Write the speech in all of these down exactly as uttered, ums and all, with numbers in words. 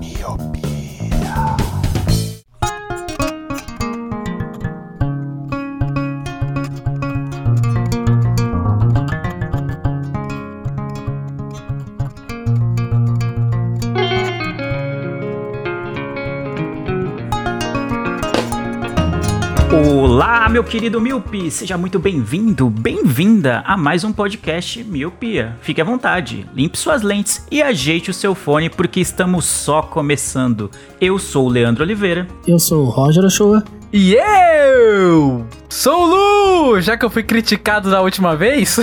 Miopia. Olá, meu querido Míope, seja muito bem-vindo, bem-vinda a mais um podcast Miopia. Fique à vontade, limpe suas lentes e ajeite o seu fone porque estamos só começando. Eu sou o Leandro Oliveira. Eu sou o Roger Achoa. E eu sou o Lu, já que eu fui criticado da última vez.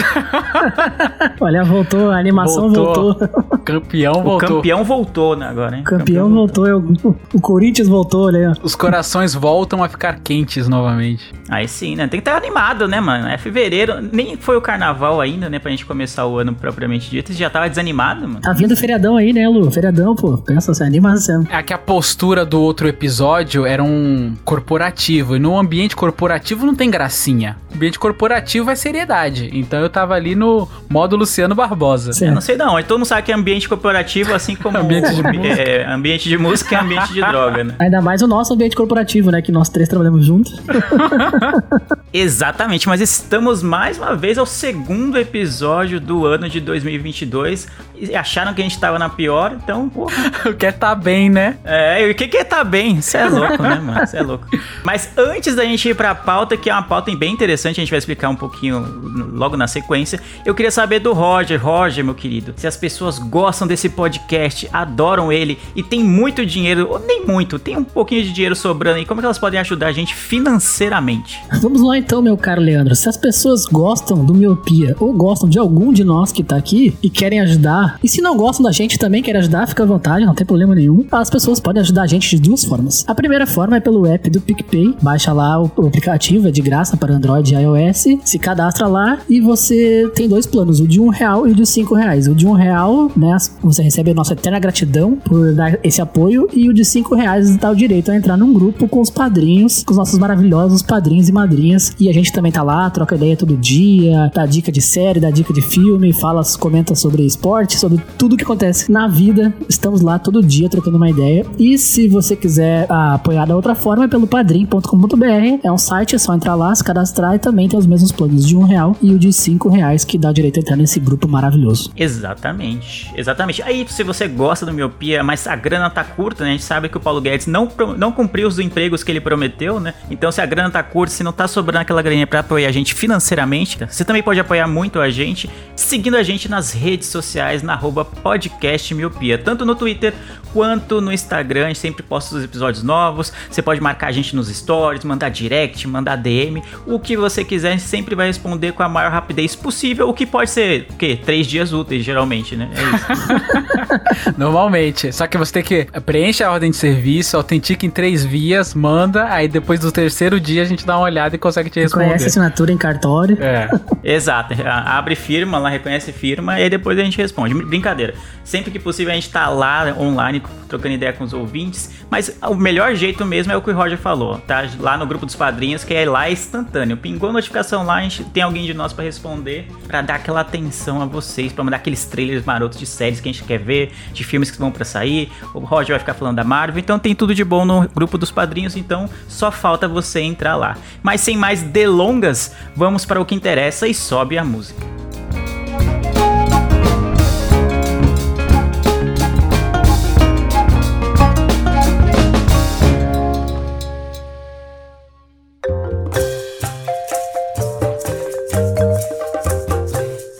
Olha, voltou, a animação voltou. voltou. Campeão o voltou. O campeão voltou, né, agora, hein? Campeão, campeão voltou, voltou. O Corinthians voltou, olha. Os corações voltam a ficar quentes novamente. Aí sim, né? Tem que estar animado, né, mano? É fevereiro, nem foi o carnaval ainda, né, pra gente começar o ano propriamente dito. Você já tava desanimado, mano? Tá vindo feriadão aí, né, Lu? Feriadão, pô. Pensa, você anima assim. É que a postura do outro episódio era um corporativo. E no ambiente corporativo não tem gracinha. O ambiente corporativo é seriedade. Então eu tava ali no modo Luciano Barbosa. Eu não sei de onde. Todo mundo sabe que é ambiente corporativo, assim como ambiente, de é, ambiente de música é ambiente de droga, né? Ainda mais o nosso ambiente corporativo, né? Que nós três trabalhamos juntos. Exatamente, mas estamos mais uma vez ao segundo episódio do ano de dois mil e vinte e dois. E acharam que a gente tava na pior, então, porra. O que é tá bem, né? É, e o que é tá bem? Você é louco, né, mano? Você é louco. Mas antes da gente ir pra pauta, que é uma pauta bem interessante, a gente vai explicar um pouquinho logo na sequência, eu queria saber do Roger. Roger, meu querido, se as pessoas gostam desse podcast, adoram ele e tem muito dinheiro, ou nem muito, tem um pouquinho de dinheiro sobrando aí, como é que elas podem ajudar a gente financeiramente? Vamos lá então, meu caro Leandro. Se as pessoas gostam do Miopia ou gostam de algum de nós que tá aqui e querem ajudar, e se não gostam da gente também querem ajudar, fica à vontade, não tem problema nenhum. As pessoas podem ajudar a gente de duas formas. A primeira forma é pelo app do PicPay. Baixa lá o aplicativo, é de graça para Android e iOS, se cadastra lá e você tem dois planos, o de um real e o de cinco reais. O de um real, né, você recebe a nossa eterna gratidão por dar esse apoio, e o de cinco reais dá o direito a entrar num grupo com os padrinhos, com os nossos maravilhosos padrinhos e madrinhas, e a gente também tá lá, troca ideia todo dia, dá dica de série, dá dica de filme, fala, comenta sobre esporte, sobre tudo que acontece na vida, estamos lá todo dia trocando uma ideia. E se você quiser apoiar da outra forma, é pelo padrinho .com.br, é um site, é só entrar lá, se cadastrar, e também tem os mesmos planos de um real e o de cinco reais, que dá direito a entrar nesse grupo maravilhoso. Exatamente, exatamente. Aí, se você gosta do Miopia, mas a grana tá curta, né? A gente sabe que o Paulo Guedes não, não cumpriu os empregos que ele prometeu, né? Então, se a grana tá curta, se não tá sobrando aquela graninha pra apoiar a gente financeiramente, você também pode apoiar muito a gente, seguindo a gente nas redes sociais, na arroba podcast Miopia, tanto no Twitter quanto no Instagram, a gente sempre posta os episódios novos, você pode marcar a gente nos stories, mandar direct, mandar D M, o que você quiser, a gente sempre vai responder com a maior rapidez possível, o que pode ser, o quê? Três dias úteis, geralmente, né? É isso. Normalmente, só que você tem que preencher a ordem de serviço, autentica em três vias, manda, aí depois do terceiro dia a gente dá uma olhada e consegue te responder. Reconhece assinatura em cartório. É. Exato, abre firma lá, reconhece firma, e aí depois a gente responde. Brincadeira, sempre que possível a gente tá lá, online, trocando ideia com os ouvintes, mas o melhor jeito mesmo é o que o Roger falou, tá? Lá no grupo dos padrinhos, que é lá instantâneo. Pingou a notificação lá, a gente tem alguém de nós pra responder, pra dar aquela atenção a vocês, pra mandar aqueles trailers marotos de séries que a gente quer ver, de filmes que vão pra sair. O Roger vai ficar falando da Marvel, então tem tudo de bom no grupo dos padrinhos, então só falta você entrar lá. Mas sem mais delongas, vamos para o que interessa e sobe a música.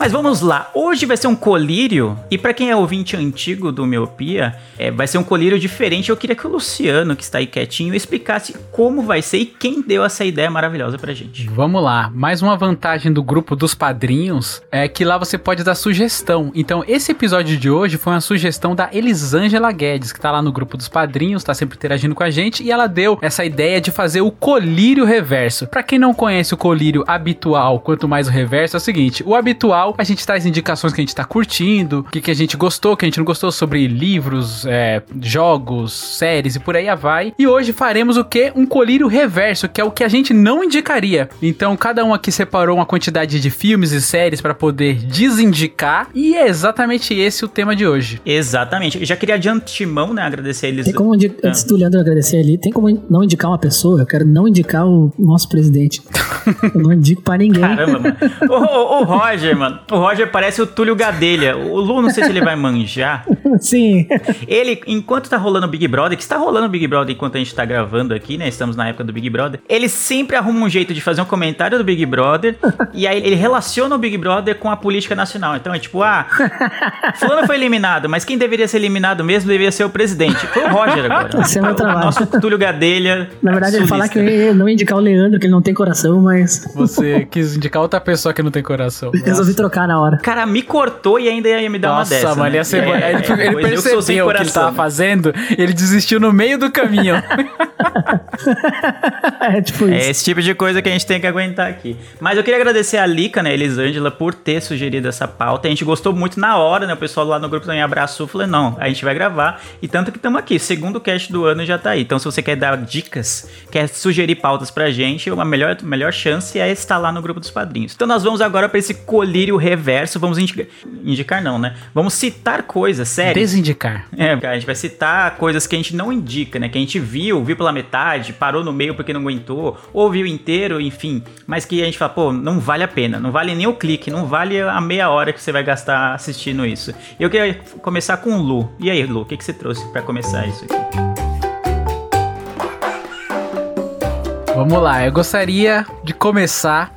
Mas vamos lá, hoje vai ser um colírio, e pra quem é ouvinte antigo do Miopia, é, vai ser um colírio diferente. Eu queria que o Luciano, que está aí quietinho, explicasse como vai ser e quem deu essa ideia maravilhosa pra gente. Vamos lá, mais uma vantagem do grupo dos padrinhos é que lá você pode dar sugestão. Então esse episódio de hoje foi uma sugestão da Elisângela Guedes, que tá lá no grupo dos padrinhos, tá sempre interagindo com a gente, e ela deu essa ideia de fazer o colírio reverso. Pra quem não conhece o colírio habitual, quanto mais o reverso, é o seguinte, o habitual A gente traz indicações que a gente tá curtindo, o que, que a gente gostou, que a gente não gostou, sobre livros, é, jogos, séries e por aí vai. E hoje faremos o quê? Um colírio reverso, que é o que a gente não indicaria. Então, cada um aqui separou uma quantidade de filmes e séries para poder desindicar. E é exatamente esse o tema de hoje. Exatamente. Eu já queria de antemão, né, agradecer a eles. Tem como, indi- ah. antes do Leandro agradecer ali, tem como não indicar uma pessoa? Eu quero não indicar o nosso presidente. Eu não indico pra ninguém. Caramba, mano. O, o, o Roger, mano. O Roger parece o Túlio Gadelha. O Lu, não sei se ele vai manjar. Sim. Ele, enquanto tá rolando o Big Brother, que está rolando o Big Brother enquanto a gente tá gravando aqui, né? Estamos na época do Big Brother. Ele sempre arruma um jeito de fazer um comentário do Big Brother e aí ele relaciona o Big Brother com a política nacional. Então é tipo, ah, fulano foi eliminado, mas quem deveria ser eliminado mesmo deveria ser o presidente. Foi o Roger agora. Esse é o meu trabalho. Nosso Túlio Gadelha. Na verdade, ele falar que eu ia não indicar o Leandro, que ele não tem coração, mas... Você quis indicar outra pessoa que não tem coração. Resolvi trocar na hora. Cara, me cortou e ainda ia me dar Nossa, uma dessa. Nossa, mano, né? ia ser... É, ele é, ele percebeu o que ele tava fazendo, ele desistiu no meio do caminho. É, tipo isso. É esse tipo de coisa que a gente tem que aguentar aqui. Mas eu queria agradecer a Lica, né, Elisângela, por ter sugerido essa pauta. A gente gostou muito na hora, né, o pessoal lá no grupo também abraçou, falou, não, a gente vai gravar. E tanto que estamos aqui, segundo cast do ano já tá aí. Então se você quer dar dicas, quer sugerir pautas pra gente, a melhor, melhor chance é estar lá no grupo dos padrinhos. Então nós vamos agora pra esse colírio reverso, vamos indicar, indicar não, né, vamos citar coisas, sério. Desindicar. É, a gente vai citar coisas que a gente não indica, né, que a gente viu, viu pela metade, parou no meio porque não aguentou, ouviu inteiro, enfim, mas que a gente fala, pô, não vale a pena, não vale nem o clique, não vale a meia hora que você vai gastar assistindo isso. Eu queria começar com o Lu. E aí, Lu, o que, que você trouxe pra começar isso aqui? Vamos lá, eu gostaria de começar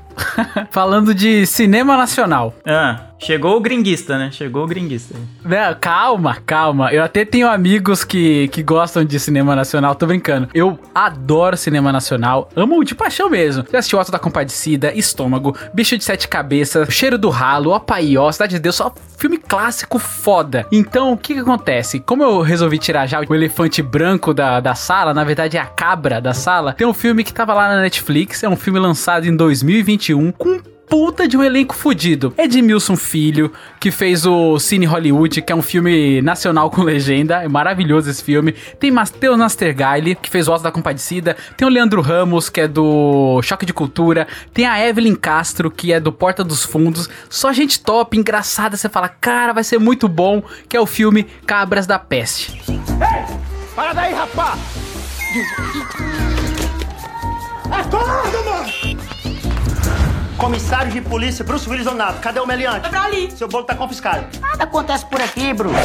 falando de cinema nacional. Ah... Chegou o gringuista, né? Chegou o gringuista. Não, calma, calma. Eu até tenho amigos que, que gostam de cinema nacional. Tô brincando. Eu adoro cinema nacional. Amo de paixão mesmo. Já assisti O Auto da Compadecida, Estômago, Bicho de Sete Cabeças, Cheiro do Ralo, Ó Paió, Cidade de Deus. Só filme clássico foda. Então, o que que acontece? Como eu resolvi tirar já o elefante branco da, da sala, na verdade é a cabra da sala, tem um filme que tava lá na Netflix. É um filme lançado em dois mil e vinte e um com puta de um elenco fudido. Edmilson Filho, que fez o Cine Hollywood, que é um filme nacional com legenda. É maravilhoso esse filme. Tem Matheus Nachtergaele, que fez O Auto da Compadecida. Tem o Leandro Ramos, que é do Choque de Cultura. Tem a Evelyn Castro, que é do Porta dos Fundos. Só gente top, engraçada. Você fala, cara, vai ser muito bom. Que é o filme Cabras da Peste. Ei, para daí, rapá! Acorda, mano! Comissário de polícia, Bruce Willis Donato. Cadê o meliante? Vai pra ali. Seu bolo tá confiscado. Nada acontece por aqui, Bruce.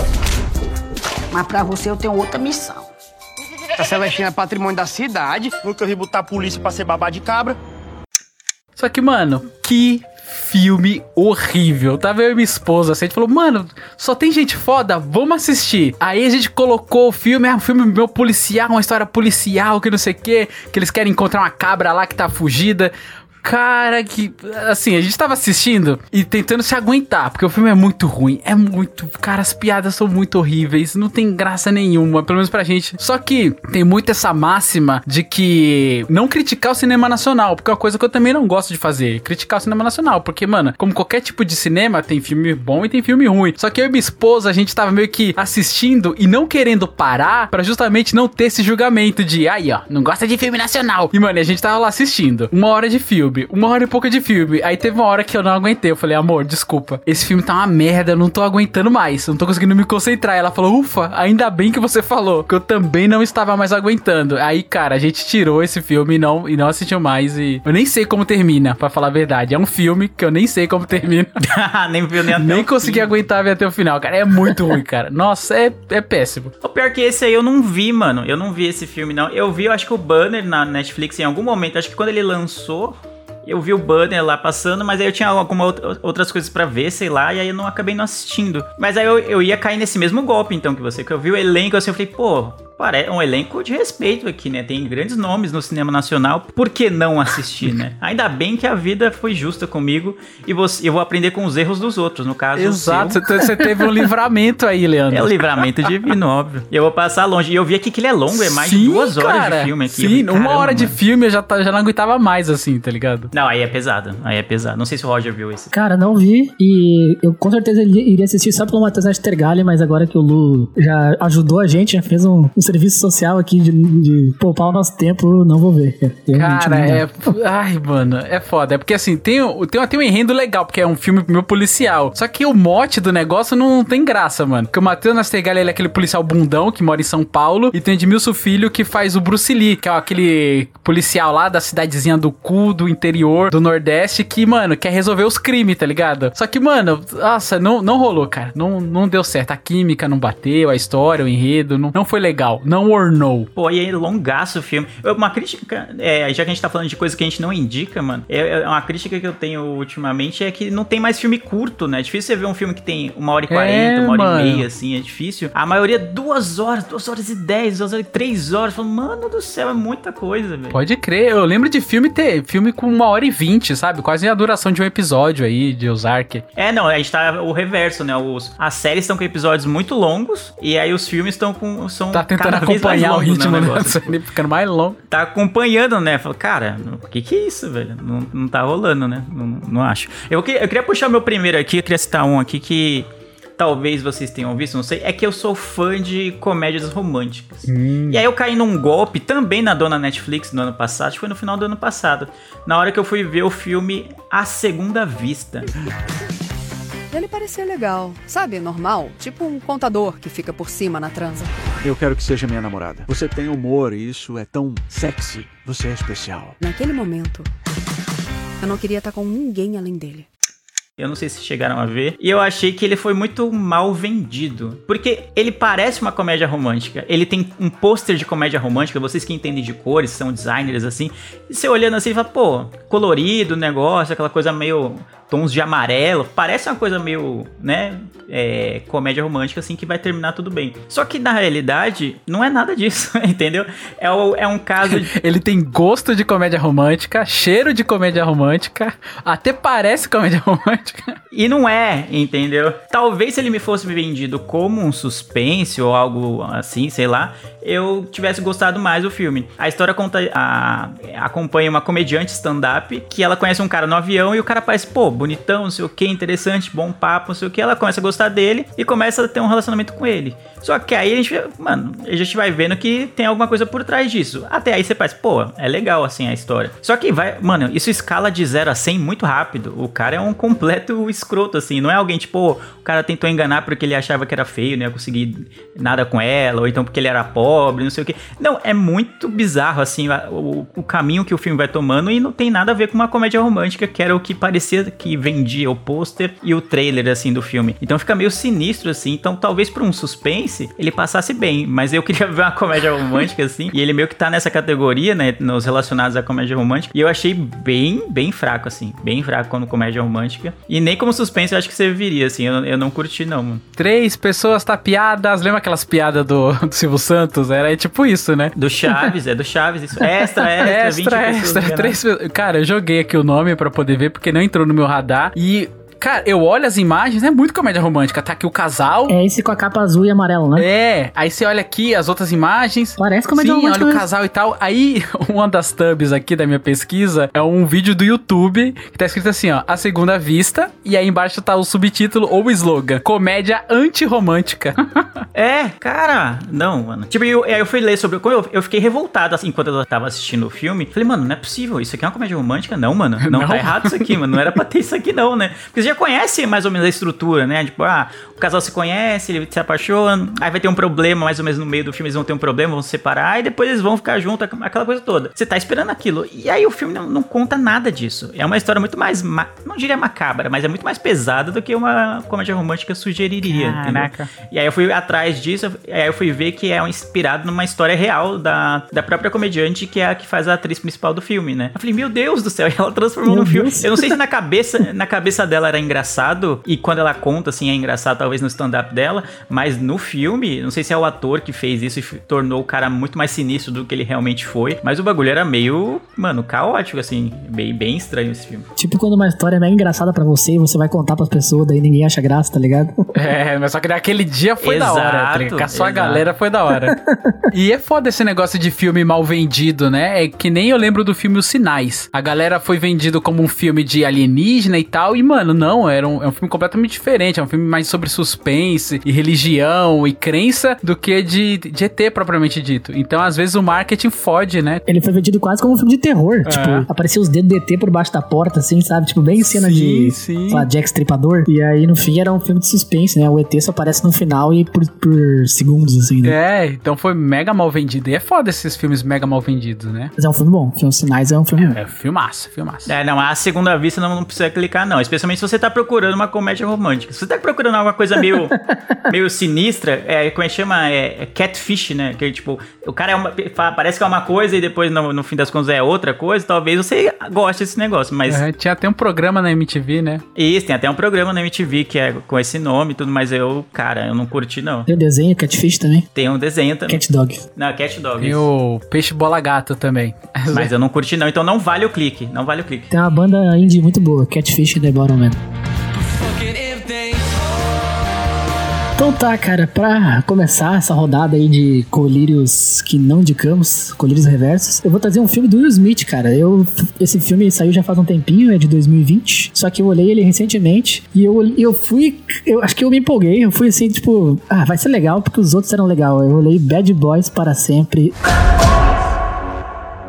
Mas pra você eu tenho outra missão. Essa Celestinha é patrimônio da cidade. Nunca vi botar a polícia pra ser babá de cabra. Só que, mano, que filme horrível. Tava eu e minha esposa, assim, a gente falou, mano, só tem gente foda, vamos assistir. Aí a gente colocou o filme, é um filme meu policial, uma história policial, que não sei o quê, que eles querem encontrar uma cabra lá que tá fugida. Cara, que... Assim, a gente tava assistindo e tentando se aguentar, porque o filme é muito ruim, é muito... Cara, as piadas são muito horríveis, não tem graça nenhuma, pelo menos pra gente. Só que tem muito essa máxima de que não criticar o cinema nacional, porque é uma coisa que eu também não gosto de fazer, criticar o cinema nacional, porque, mano, como qualquer tipo de cinema, tem filme bom e tem filme ruim. Só que eu e minha esposa, a gente tava meio que assistindo e não querendo parar pra justamente não ter esse julgamento de, aí, ó, não gosta de filme nacional. E, mano, a gente tava lá assistindo, uma hora de filme, uma hora e pouca de filme. Aí teve uma hora que eu não aguentei. Eu falei, amor, desculpa, esse filme tá uma merda, eu não tô aguentando mais, eu não tô conseguindo me concentrar. Ela falou, ufa, ainda bem que você falou, que eu também não estava mais aguentando. Aí, cara, a gente tirou esse filme e não, e não assistiu mais. E eu nem sei como termina, pra falar a verdade. É um filme que eu nem sei como termina. Nem viu nem até Nem consegui fim. aguentar ver até o final, cara. É muito ruim, cara. Nossa, é, é péssimo. O pior que esse aí eu não vi, mano. Eu não vi esse filme, não. Eu vi, eu acho que o banner na Netflix em algum momento, acho que quando ele lançou... Eu vi o banner lá passando, mas aí eu tinha algumas outras coisas pra ver, sei lá, e aí eu não acabei não assistindo. Mas aí eu, eu ia cair nesse mesmo golpe, então, que você, que eu vi o elenco, assim, eu falei, pô, é um elenco de respeito aqui, né? Tem grandes nomes no cinema nacional. Por que não assistir, né? Ainda bem que a vida foi justa comigo e você, eu vou aprender com os erros dos outros, no caso. Exato, você teve um livramento aí, Leandro. É um livramento divino, óbvio. Eu vou passar longe. E eu vi aqui que ele é longo, é mais sim, de duas horas cara, de filme aqui. Sim, falei, uma hora de filme eu já, já não aguentava mais, assim, tá ligado? Não, aí é pesado, aí é pesado. Não sei se o Roger viu esse. Cara, não vi e eu com certeza iria assistir só pelo Matheus Nachtergaele, mas agora que o Lu já ajudou a gente, já fez um, um serviço social aqui de, de poupar o nosso tempo, não vou ver. Eu cara, é... Ai, mano, é foda. É porque, assim, tem, tem, tem um enredo legal, porque é um filme meu policial. Só que o mote do negócio não tem graça, mano. Porque o Matheus Nachtergaele, ele é aquele policial bundão que mora em São Paulo e tem o Edmilson Filho que faz o Bruce Lee, que é aquele policial lá da cidadezinha do cu, do interior, do Nordeste, que, mano, quer resolver os crimes, tá ligado? Só que, mano, nossa, não, não rolou, cara. Não, não deu certo. A química não bateu, a história, o enredo, não, não foi legal. Não ornou. Pô, e aí longaço o filme. Uma crítica, é, já que a gente tá falando de coisa que a gente não indica, mano, é, é uma crítica que eu tenho ultimamente é que não tem mais filme curto, né? É difícil você ver um filme que tem uma hora e quarenta, é, uma hora mano. e meia, assim, é difícil. A maioria é duas horas, duas horas e dez, duas horas e três horas. Falo, mano do céu, é muita coisa, velho. Pode crer, eu lembro de filme ter filme com uma hora e vinte, sabe? Quase a duração de um episódio aí, de Ozark. É, não, a gente tá o reverso, né? Os, as séries estão com episódios muito longos e aí os filmes estão com... São tá tentando cada acompanhar vez mais o ritmo, né? Negócio, né? Ficando mais longo. Tá acompanhando, né? Falo, cara, o que que é isso, velho? Não, não tá rolando, né? Não, não acho. Eu, eu queria puxar meu primeiro aqui, eu queria citar um aqui que... talvez vocês tenham visto, não sei, é que eu sou fã de comédias românticas. Hum. E aí eu caí num golpe também na dona Netflix no ano passado, acho que foi no final do ano passado, na hora que eu fui ver o filme A Segunda Vista. Ele parecia legal, sabe, normal, tipo um contador que fica por cima na transa. Eu quero que seja minha namorada. Você tem humor e isso é tão sexy, você é especial. Naquele momento, eu não queria estar com ninguém além dele. Eu não sei se chegaram a ver. E eu achei que ele foi muito mal vendido. Porque ele parece uma comédia romântica. Ele tem um pôster de comédia romântica. Vocês que entendem de cores, são designers assim. E você olhando assim, fala, pô, colorido o negócio, aquela coisa meio... tons de amarelo, parece uma coisa meio, né, é, comédia romântica, assim, que vai terminar tudo bem. Só que, na realidade, não é nada disso, entendeu? É, o, é um caso... de... Ele tem gosto de comédia romântica, cheiro de comédia romântica, até parece comédia romântica. E não é, entendeu? Talvez se ele me fosse vendido como um suspense ou algo assim, sei lá, eu tivesse gostado mais do filme. A história conta, a, acompanha uma comediante stand-up que ela conhece um cara no avião e o cara faz, pô, bonitão, não sei o que, interessante, bom papo, não sei o que. Ela começa a gostar dele e começa a ter um relacionamento com ele. Só que aí a gente, mano, a gente vai vendo que tem alguma coisa por trás disso. Até aí você faz, pô, é legal assim a história. Só que vai, mano, isso escala de zero a cem muito rápido. O cara é um completo escroto, assim. Não é alguém tipo, oh, o cara tentou enganar porque ele achava que era feio, não ia conseguir nada com ela, ou então porque ele era pobre, não sei o que. Não, é muito bizarro, assim, o, o caminho que o filme vai tomando e não tem nada a ver com uma comédia romântica, que era o que parecia que vendia o pôster e o trailer, assim, do filme. Então fica meio sinistro, assim. Então talvez pra um suspense ele passasse bem, mas eu queria ver uma comédia romântica, assim, e ele meio que tá nessa categoria, né, nos relacionados à comédia romântica, e eu achei bem, bem fraco, assim, bem fraco como comédia romântica, e nem como suspense eu acho que você viria, assim, eu, eu não curti, não, mano. Três pessoas tapeadas, lembra aquelas piadas do, do Silvio Santos? Era é tipo isso, né? Do Chaves, é do Chaves, isso. Extra, extra, vinte extra, pessoas. Extra, três... Cara, eu joguei aqui o nome pra poder ver, porque não entrou no meu radar. E, cara, eu olho as imagens, é muito comédia romântica. Tá aqui o casal. É esse com a capa azul e amarelo, né? É. Aí você olha aqui as outras imagens. Parece comédia romântica. Sim, olha mesmo. O casal e tal. Aí, uma das tabs aqui da minha pesquisa é um vídeo do YouTube que tá escrito assim, ó, A Segunda Vista. E aí embaixo tá o subtítulo ou o slogan. Comédia antirromântica. É, cara. Não, mano. Tipo, eu, eu fui ler sobre... Eu, eu fiquei revoltado, assim, enquanto eu tava assistindo o filme. Falei, mano, não é possível. Isso aqui é uma comédia romântica? Não, mano. Não, não. Tá errado isso aqui, mano. Não era pra ter isso aqui, não, né? Porque já conhece mais ou menos a estrutura, né? Tipo, ah, o casal se conhece, ele se apaixona, aí vai ter um problema, mais ou menos no meio do filme eles vão ter um problema, vão se separar, e depois eles vão ficar juntos, aquela coisa toda. Você tá esperando aquilo. E aí o filme não, não conta nada disso. É uma história muito mais, ma- não diria macabra, mas é muito mais pesada do que uma comédia romântica sugeriria. Caraca. E aí eu fui atrás disso, aí eu fui ver que é inspirado numa história real da, da própria comediante, que é a que faz a atriz principal do filme, né? Eu falei, meu Deus do céu, e ela transformou meu no filme. Deus. Eu não sei se na cabeça, na cabeça dela era era engraçado, e quando ela conta, assim, é engraçado talvez no stand-up dela, mas no filme, não sei se é o ator que fez isso e tornou o cara muito mais sinistro do que ele realmente foi, mas o bagulho era meio, mano, caótico, assim, bem, bem estranho esse filme. Tipo quando uma história é meio engraçada pra você e você vai contar pras pessoas, daí ninguém acha graça, tá ligado? É, mas só que naquele dia foi exato, da hora, tá ligado? Só a galera foi da hora. E é foda esse negócio de filme mal vendido, né? É que nem eu lembro do filme Os Sinais. A galera foi vendido como um filme de alienígena e tal, e mano, não, era um, é um filme completamente diferente, é um filme mais sobre suspense e religião e crença do que de, de E T propriamente dito. Então, às vezes, o marketing fode, né? Ele foi vendido quase como um filme de terror, é. Tipo, apareciam os dedos do E T por baixo da porta, assim, sabe? Tipo, bem cena sim, de, sim. sei lá, Jack Stripador. E aí, no fim, era um filme de suspense, né? O E T só aparece no final e por, por segundos, assim, né? É, então foi mega mal vendido. E é foda esses filmes mega mal vendidos, né? Mas é um filme bom, porque Os Sinais é um filme bom. É, é filmaço, filmaço. É, não, A Segunda Vista não, não precisa clicar, não. Especialmente se você tá procurando uma comédia romântica. Se você tá procurando alguma coisa meio, meio sinistra, é, como é que chama? É, é catfish, né? Que tipo, o cara é uma, parece que é uma coisa e depois no, no fim das contas é outra coisa, talvez você goste desse negócio, mas... É, tinha até um programa na M T V, né? Isso, tem até um programa na M T V que é com esse nome e tudo, mas eu, cara, eu não curti, não. Tem um desenho, catfish também? Tem um desenho também. Cat dog. Não, cat dog. Tem o peixe bola gato também. Mas eu não curti, não, então não vale o clique, não vale o clique. Tem uma banda indie muito boa, Catfish The Bottom Man. Então tá, cara, pra começar essa rodada aí de colírios que não indicamos, colírios reversos, eu vou trazer um filme do Will Smith, cara. Eu, esse filme saiu já faz um tempinho, é de dois mil e vinte, só que eu olhei ele recentemente e eu, eu fui, eu acho que eu me empolguei, eu fui assim, tipo, ah, vai ser legal porque os outros eram legal. Eu olhei Bad Boys para Sempre.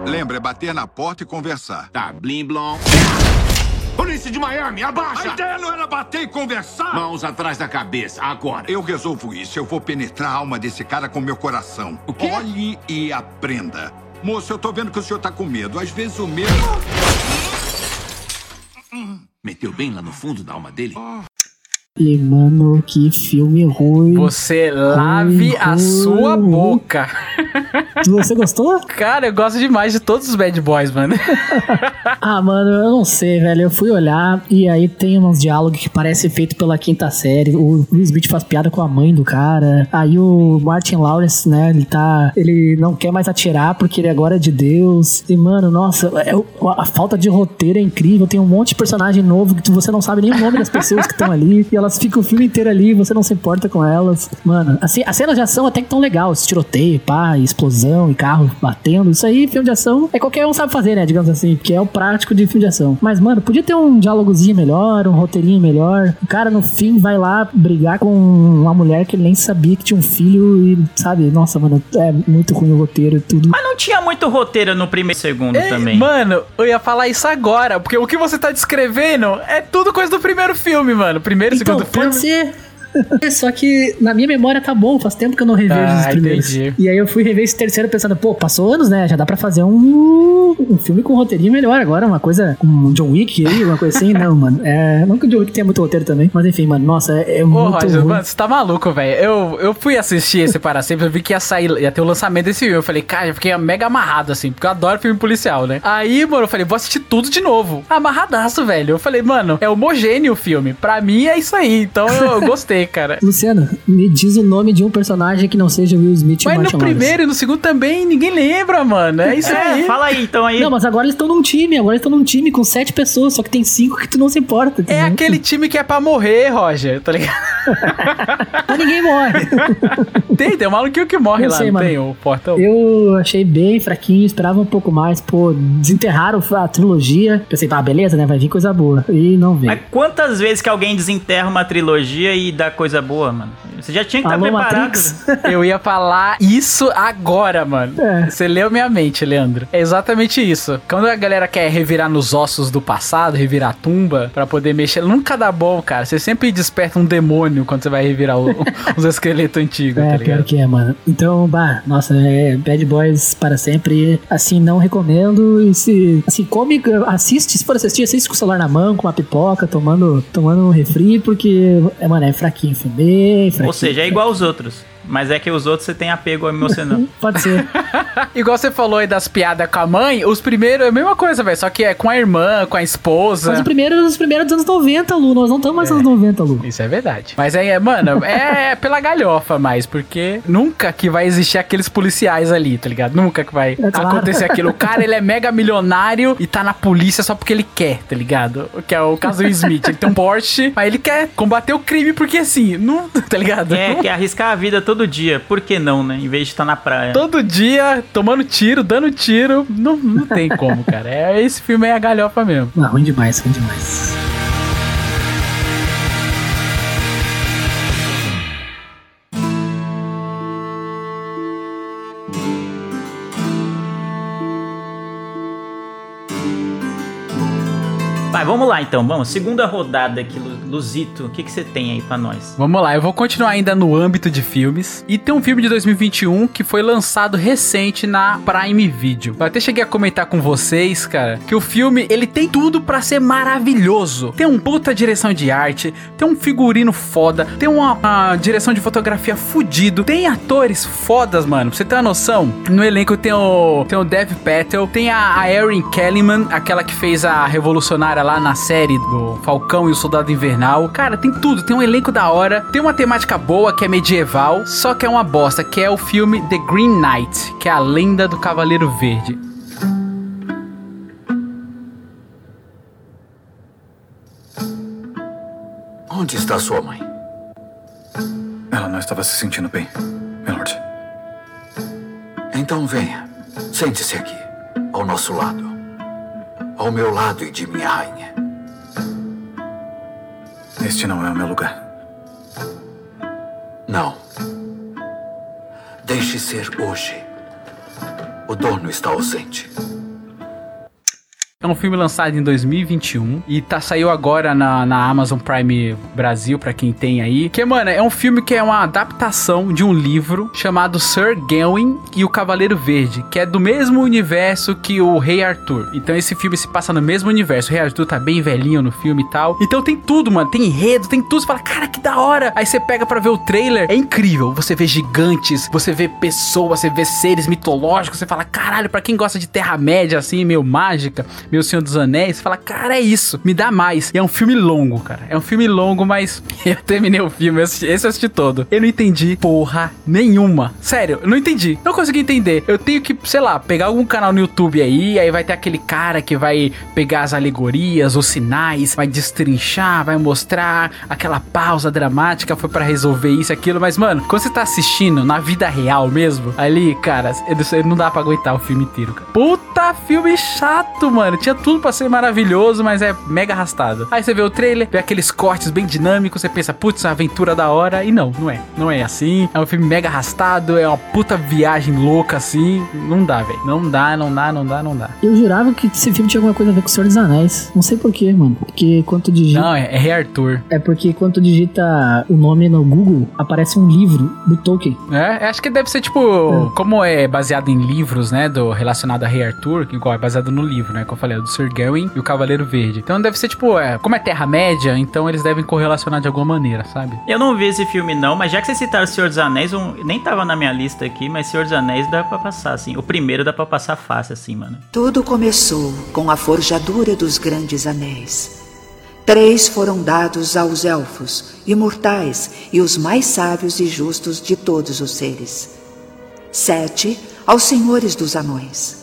Lembra, bater na porta e conversar. Tá, blim blom. Polícia de Miami, abaixa! A ideia não era bater e conversar! Mãos atrás da cabeça, agora! Eu resolvo isso, eu vou penetrar a alma desse cara com meu coração. O quê? Olhe e aprenda. Moço, eu tô vendo que o senhor tá com medo. Às vezes o medo... Meteu bem lá no fundo da alma dele? Oh. E, mano, que filme ruim. Você lave ruim, a sua ruim. boca. Você gostou? Cara, eu gosto demais de todos os Bad Boys, mano. Ah, mano, eu não sei, velho. Eu fui olhar e aí tem uns diálogos que parece feito pela quinta série. O Will Smith faz piada com a mãe do cara. Aí o Martin Lawrence, né, ele tá... Ele não quer mais atirar porque ele agora é de Deus. E, mano, nossa, a falta de roteiro é incrível. Tem um monte de personagem novo que você não sabe nem o nome das pessoas que estão ali. E ela fica o filme inteiro ali, você não se importa com elas. Mano, assim, as cenas de ação até que tão legal, esse tiroteio, pá, e explosão e carro batendo, isso aí, filme de ação é qualquer um sabe fazer, né, digamos assim, porque é o prático de filme de ação, mas mano, podia ter um diálogozinho melhor, um roteirinho melhor. O cara no fim vai lá brigar com uma mulher que ele nem sabia que tinha um filho e, sabe, nossa, mano, é muito ruim o roteiro e tudo. Mas não tinha muito roteiro no primeiro segundo. Ei, também. Mano, eu ia falar isso agora, porque o que você tá descrevendo é tudo coisa do primeiro filme, mano, primeiro, então, segundo pode ser. Só que na minha memória tá bom, faz tempo que eu não revejo ah, os primeiros. Entendi. E aí eu fui rever esse terceiro pensando, pô, passou anos, né? Já dá pra fazer um, um filme com um roteirinho melhor agora, uma coisa com um John Wick aí, uma coisa assim. Não, mano, é, não que o John Wick tenha muito roteiro também, mas enfim, mano, nossa, é, é Ô, muito Roger, ruim. Mano, você tá maluco, velho. Eu, eu fui assistir esse Para Sempre, eu vi que ia sair, ia ter o lançamento desse filme. Eu falei, cara, eu fiquei mega amarrado assim, porque eu adoro filme policial, né? Aí, mano, eu falei, vou assistir tudo de novo. Amarradaço, velho. Eu falei, mano, é homogêneo o filme. Pra mim é isso aí, então eu gostei. Cara. Luciano, me diz o nome de um personagem que não seja Will Smith. Mas e Martin no primeiro Lawrence. E no segundo também, ninguém lembra, mano. É isso é, aí. Fala aí, então aí. Não, mas agora eles estão num time, agora eles estão num time com sete pessoas, só que tem cinco que tu não se importa. Tá é vendo? Aquele time que é pra morrer, Roger, tá ligado? Mas ninguém morre. Tem, tem um maluquinho que morre não lá, sei, não tem o portão. Eu achei bem fraquinho, esperava um pouco mais, pô, desenterraram a trilogia. Pensei, ah, beleza, né, vai vir coisa boa. E não veio. Mas quantas vezes que alguém desenterra uma trilogia e dá coisa boa, mano. Você já tinha que estar preparado. Eu ia falar isso agora, mano. É. Você leu minha mente, Leandro. É exatamente isso. Quando a galera quer revirar nos ossos do passado, revirar a tumba, pra poder mexer, nunca dá bom, cara. Você sempre desperta um demônio quando você vai revirar o, os esqueletos antigos, é, tá ligado? É, pior que é, mano. Então, bah, nossa, é Bad Boys para sempre. Assim, não recomendo. E se, assim, come, assiste, se for assistir, assiste com o celular na mão, com uma pipoca, tomando, tomando um refri, porque, é, mano, é fraquinho, filme, fraquinho. Ou seja, é igual aos outros. Mas é que os outros você tem apego emocional. Pode ser. Igual você falou aí das piadas com a mãe, os primeiros é a mesma coisa, velho. Só que é com a irmã, com a esposa. Mas os primeiros, os primeiros dos anos noventa, Lu. Nós não estamos mais nos é. anos noventa, Lu. Isso é verdade. Mas aí, é, mano, é pela galhofa mais, porque nunca que vai existir aqueles policiais ali, tá ligado? Nunca que vai é claro. acontecer aquilo. O cara, ele é mega milionário e tá na polícia só porque ele quer, tá ligado? Que é o caso do Smith. Ele tem um Porsche, mas ele quer combater o crime porque assim, não, tá ligado? É, quer arriscar a vida todo dia. Por que não, né? Em vez de estar na praia. Todo dia, tomando tiro, dando tiro. Não, não tem como, cara. É, esse filme é a galhofa mesmo. Não, ruim demais, ruim demais. Mas vamos lá então, vamos. Segunda rodada aqui, Luzito, o que que você tem aí pra nós? Vamos lá, eu vou continuar ainda no âmbito de filmes. E tem um filme de dois mil e vinte e um que foi lançado recente na Prime Video. Eu até cheguei a comentar com vocês, cara, que o filme, ele tem tudo pra ser maravilhoso. Tem um puta direção de arte, tem um figurino foda, tem uma, uma direção de fotografia fudido, tem atores fodas, mano. Pra você ter uma noção, no elenco tem o, tem o Dev Patel, tem a, a Erin Kellyman, aquela que fez a revolucionária lá lá na série do Falcão e o Soldado Invernal. Cara, tem tudo, tem um elenco da hora, tem uma temática boa que é medieval, só que é uma bosta, que é o filme The Green Knight, que é a Lenda do Cavaleiro Verde. Onde está sua mãe? Ela não estava se sentindo bem, Milord. Então venha, sente-se aqui, ao nosso lado. Ao meu lado e de minha rainha. Este não é o meu lugar. Não. Deixe ser hoje. O dono está ausente. É um filme lançado em dois mil e vinte e um e tá, saiu agora na, na Amazon Prime Brasil, pra quem tem aí. Que, mano, é um filme que é uma adaptação de um livro chamado Sir Gawain e o Cavaleiro Verde, que é do mesmo universo que o Rei Arthur. Então esse filme se passa no mesmo universo. O Rei Arthur tá bem velhinho no filme e tal. Então tem tudo, mano. Tem enredo, tem tudo. Você fala, cara, que da hora. Aí você pega pra ver o trailer. É incrível. Você vê gigantes, você vê pessoas, você vê seres mitológicos. Você fala, caralho, pra quem gosta de Terra-média, assim, meio mágica... Meu Senhor dos Anéis, fala, cara, é isso, me dá mais. E é um filme longo, cara. É um filme longo, mas eu terminei o filme, eu assisti, esse eu assisti todo. Eu não entendi porra nenhuma. Sério, eu não entendi. Não consegui entender. Eu tenho que, sei lá, pegar algum canal no YouTube aí, aí vai ter aquele cara que vai pegar as alegorias, os sinais, vai destrinchar, vai mostrar aquela pausa dramática, foi pra resolver isso, aquilo. Mas, mano, quando você tá assistindo na vida real mesmo, ali, cara, não dá pra aguentar o filme inteiro, cara. Puta filme chato, mano. Tinha tudo pra ser maravilhoso, mas é mega arrastado. Aí você vê o trailer, vê aqueles cortes bem dinâmicos, você pensa, putz, uma aventura da hora. E não, não é. Não é assim. É um filme mega arrastado, é uma puta viagem louca assim. Não dá, velho. Não dá, não dá, não dá, não dá. Eu jurava que esse filme tinha alguma coisa a ver com o Senhor dos Anéis. Não sei porquê, mano. Porque quando tu digita... Não, é, é Rei Arthur. É porque quando tu digita o nome no Google, aparece um livro do Tolkien. É, acho que deve ser tipo... É. Como é baseado em livros, né, do, relacionado a Rei Arthur, que igual é baseado no livro, né, que eu falei, do Sir Gawain e o Cavaleiro Verde. Então deve ser tipo, é, como é Terra-média, então eles devem correlacionar de alguma maneira, sabe? Eu não vi esse filme não, mas já que vocês citaram o Senhor dos Anéis, um, nem tava na minha lista aqui, mas Senhor dos Anéis dá pra passar, assim. O primeiro dá pra passar fácil, assim, mano. Tudo começou com a forjadura dos grandes anéis. Três foram dados aos elfos, imortais e os mais sábios e justos de todos os seres. Sete aos senhores dos anões.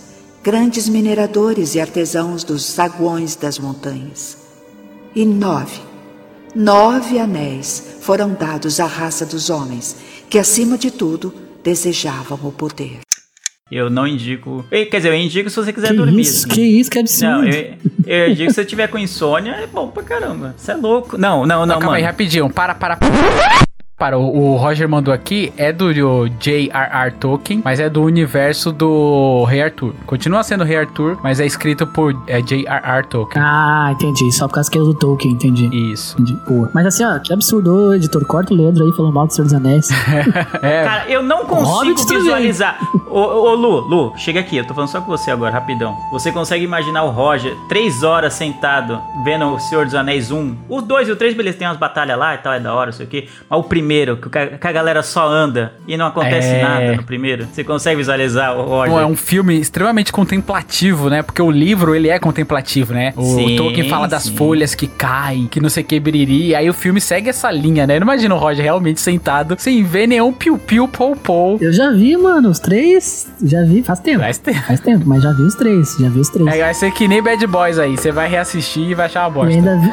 Grandes mineradores e artesãos dos saguões das montanhas. E nove, nove anéis foram dados à raça dos homens, que acima de tudo desejavam o poder. Eu não indico... Quer dizer, eu indico se você quiser que dormir. Isso, né? Que isso, que absurdo. Não, eu, eu indico se você tiver com insônia, é bom pra caramba. Você é louco. Não, não, não, Acaba mano. Aí, rapidinho. Para, para... Para, o, o Roger mandou aqui, é do J R R. Tolkien, mas é do universo do Rei Arthur. Continua sendo Rei Arthur, mas é escrito por é, J R R. Tolkien. Ah, entendi. Só por causa que é do Tolkien, entendi. Isso. Entendi. Pô. Mas assim, ó, que absurdo, editor. Corta o Leandro aí falando mal do Senhor dos Anéis. É. Cara, eu não consigo visualizar. Ô, ô, Lu, Lu, chega aqui. Eu tô falando só com você agora, rapidão. Você consegue imaginar o Roger três horas sentado vendo o Senhor dos Anéis um? O dois e o três, beleza, tem umas batalhas lá e tal, é da hora, não sei o quê. Mas o primeiro primeiro, que a galera só anda e não acontece é... nada no primeiro. Você consegue visualizar o Roger? Bom, é um filme extremamente contemplativo, né? Porque o livro, ele é contemplativo, né? O sim, Tolkien fala das sim. folhas que caem, que não sei o que, biriri. Aí o filme segue essa linha, né? Eu não imagino o Roger realmente sentado, sem ver nenhum piu-piu, pou-pou. Eu já vi, mano, os três. Já vi, faz tempo. Faz tempo. Faz tempo, mas já vi os três. Já vi os três. É, vai ser que nem Bad Boys aí. Você vai reassistir e vai achar uma bosta. Eu ainda vi...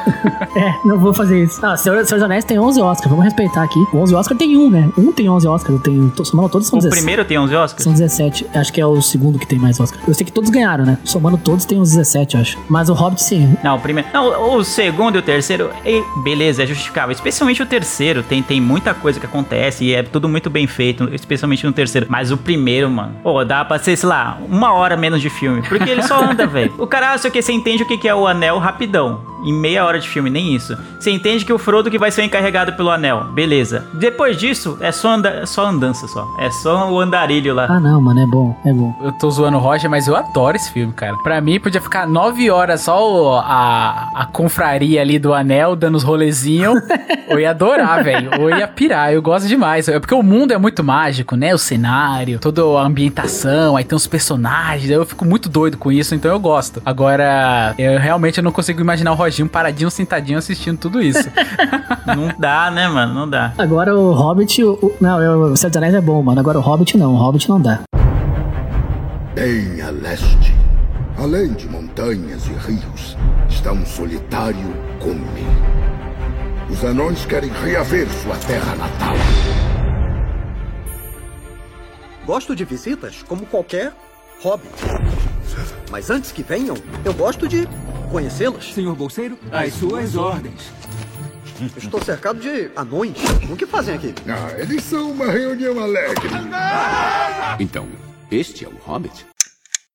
é, não vou fazer isso. Ah, Senhor dos Anéis tem onze Oscars. Vamos respeitar aqui. onze Oscars tem um, né? Um tem onze Oscars. Eu tenho... Tô somando todos, são dezessete. O primeiro tem onze Oscars? São dezessete. Acho que é o segundo que tem mais Oscars. Eu sei que todos ganharam, né? Somando todos tem uns dezessete, eu acho. Mas o Hobbit, sim. Não, o primeiro... Não, o segundo e o terceiro... E beleza, é justificável. Especialmente o terceiro. Tem, tem muita coisa que acontece e é tudo muito bem feito. Especialmente no terceiro. Mas o primeiro, mano... Pô, dá pra ser, sei lá, uma hora menos de filme. Porque ele só anda, velho. O cara, só que você entende o que é o anel rapidão. Em meia hora de filme, nem isso. Você entende que o Frodo que vai ser encarregado pelo anel. Beleza. Depois disso, é só, anda... só andança só. É só o andarilho lá. Ah, não, mano. É bom. É bom. Eu tô zoando o Roger, mas eu adoro esse filme, cara. Pra mim, podia ficar nove horas só a, a confraria ali do anel, dando os rolezinhos. Eu ia adorar, velho. Eu ia pirar. Eu gosto demais. É porque o mundo é muito mágico, né? O cenário, toda a ambientação, aí tem os personagens. Eu fico muito doido com isso, então eu gosto. Agora, eu realmente não consigo imaginar o Roger paradinho, sentadinho, assistindo tudo isso. Não dá, né, mano? Não dá. Agora o Hobbit... O, o, não, o Senhor dos Anéis é bom, mano. Agora o Hobbit não. O Hobbit não dá. Bem a leste, além de montanhas e rios, está um solitário cume. Os anões querem reaver sua terra natal. Gosto de visitas como qualquer hobbit. Mas antes que venham, eu gosto de... conhecê-las? Senhor Bolseiro, às suas ordens. Estou cercado de anões. O que fazem aqui? Ah, eles são uma reunião alegre. Então, este é o Hobbit?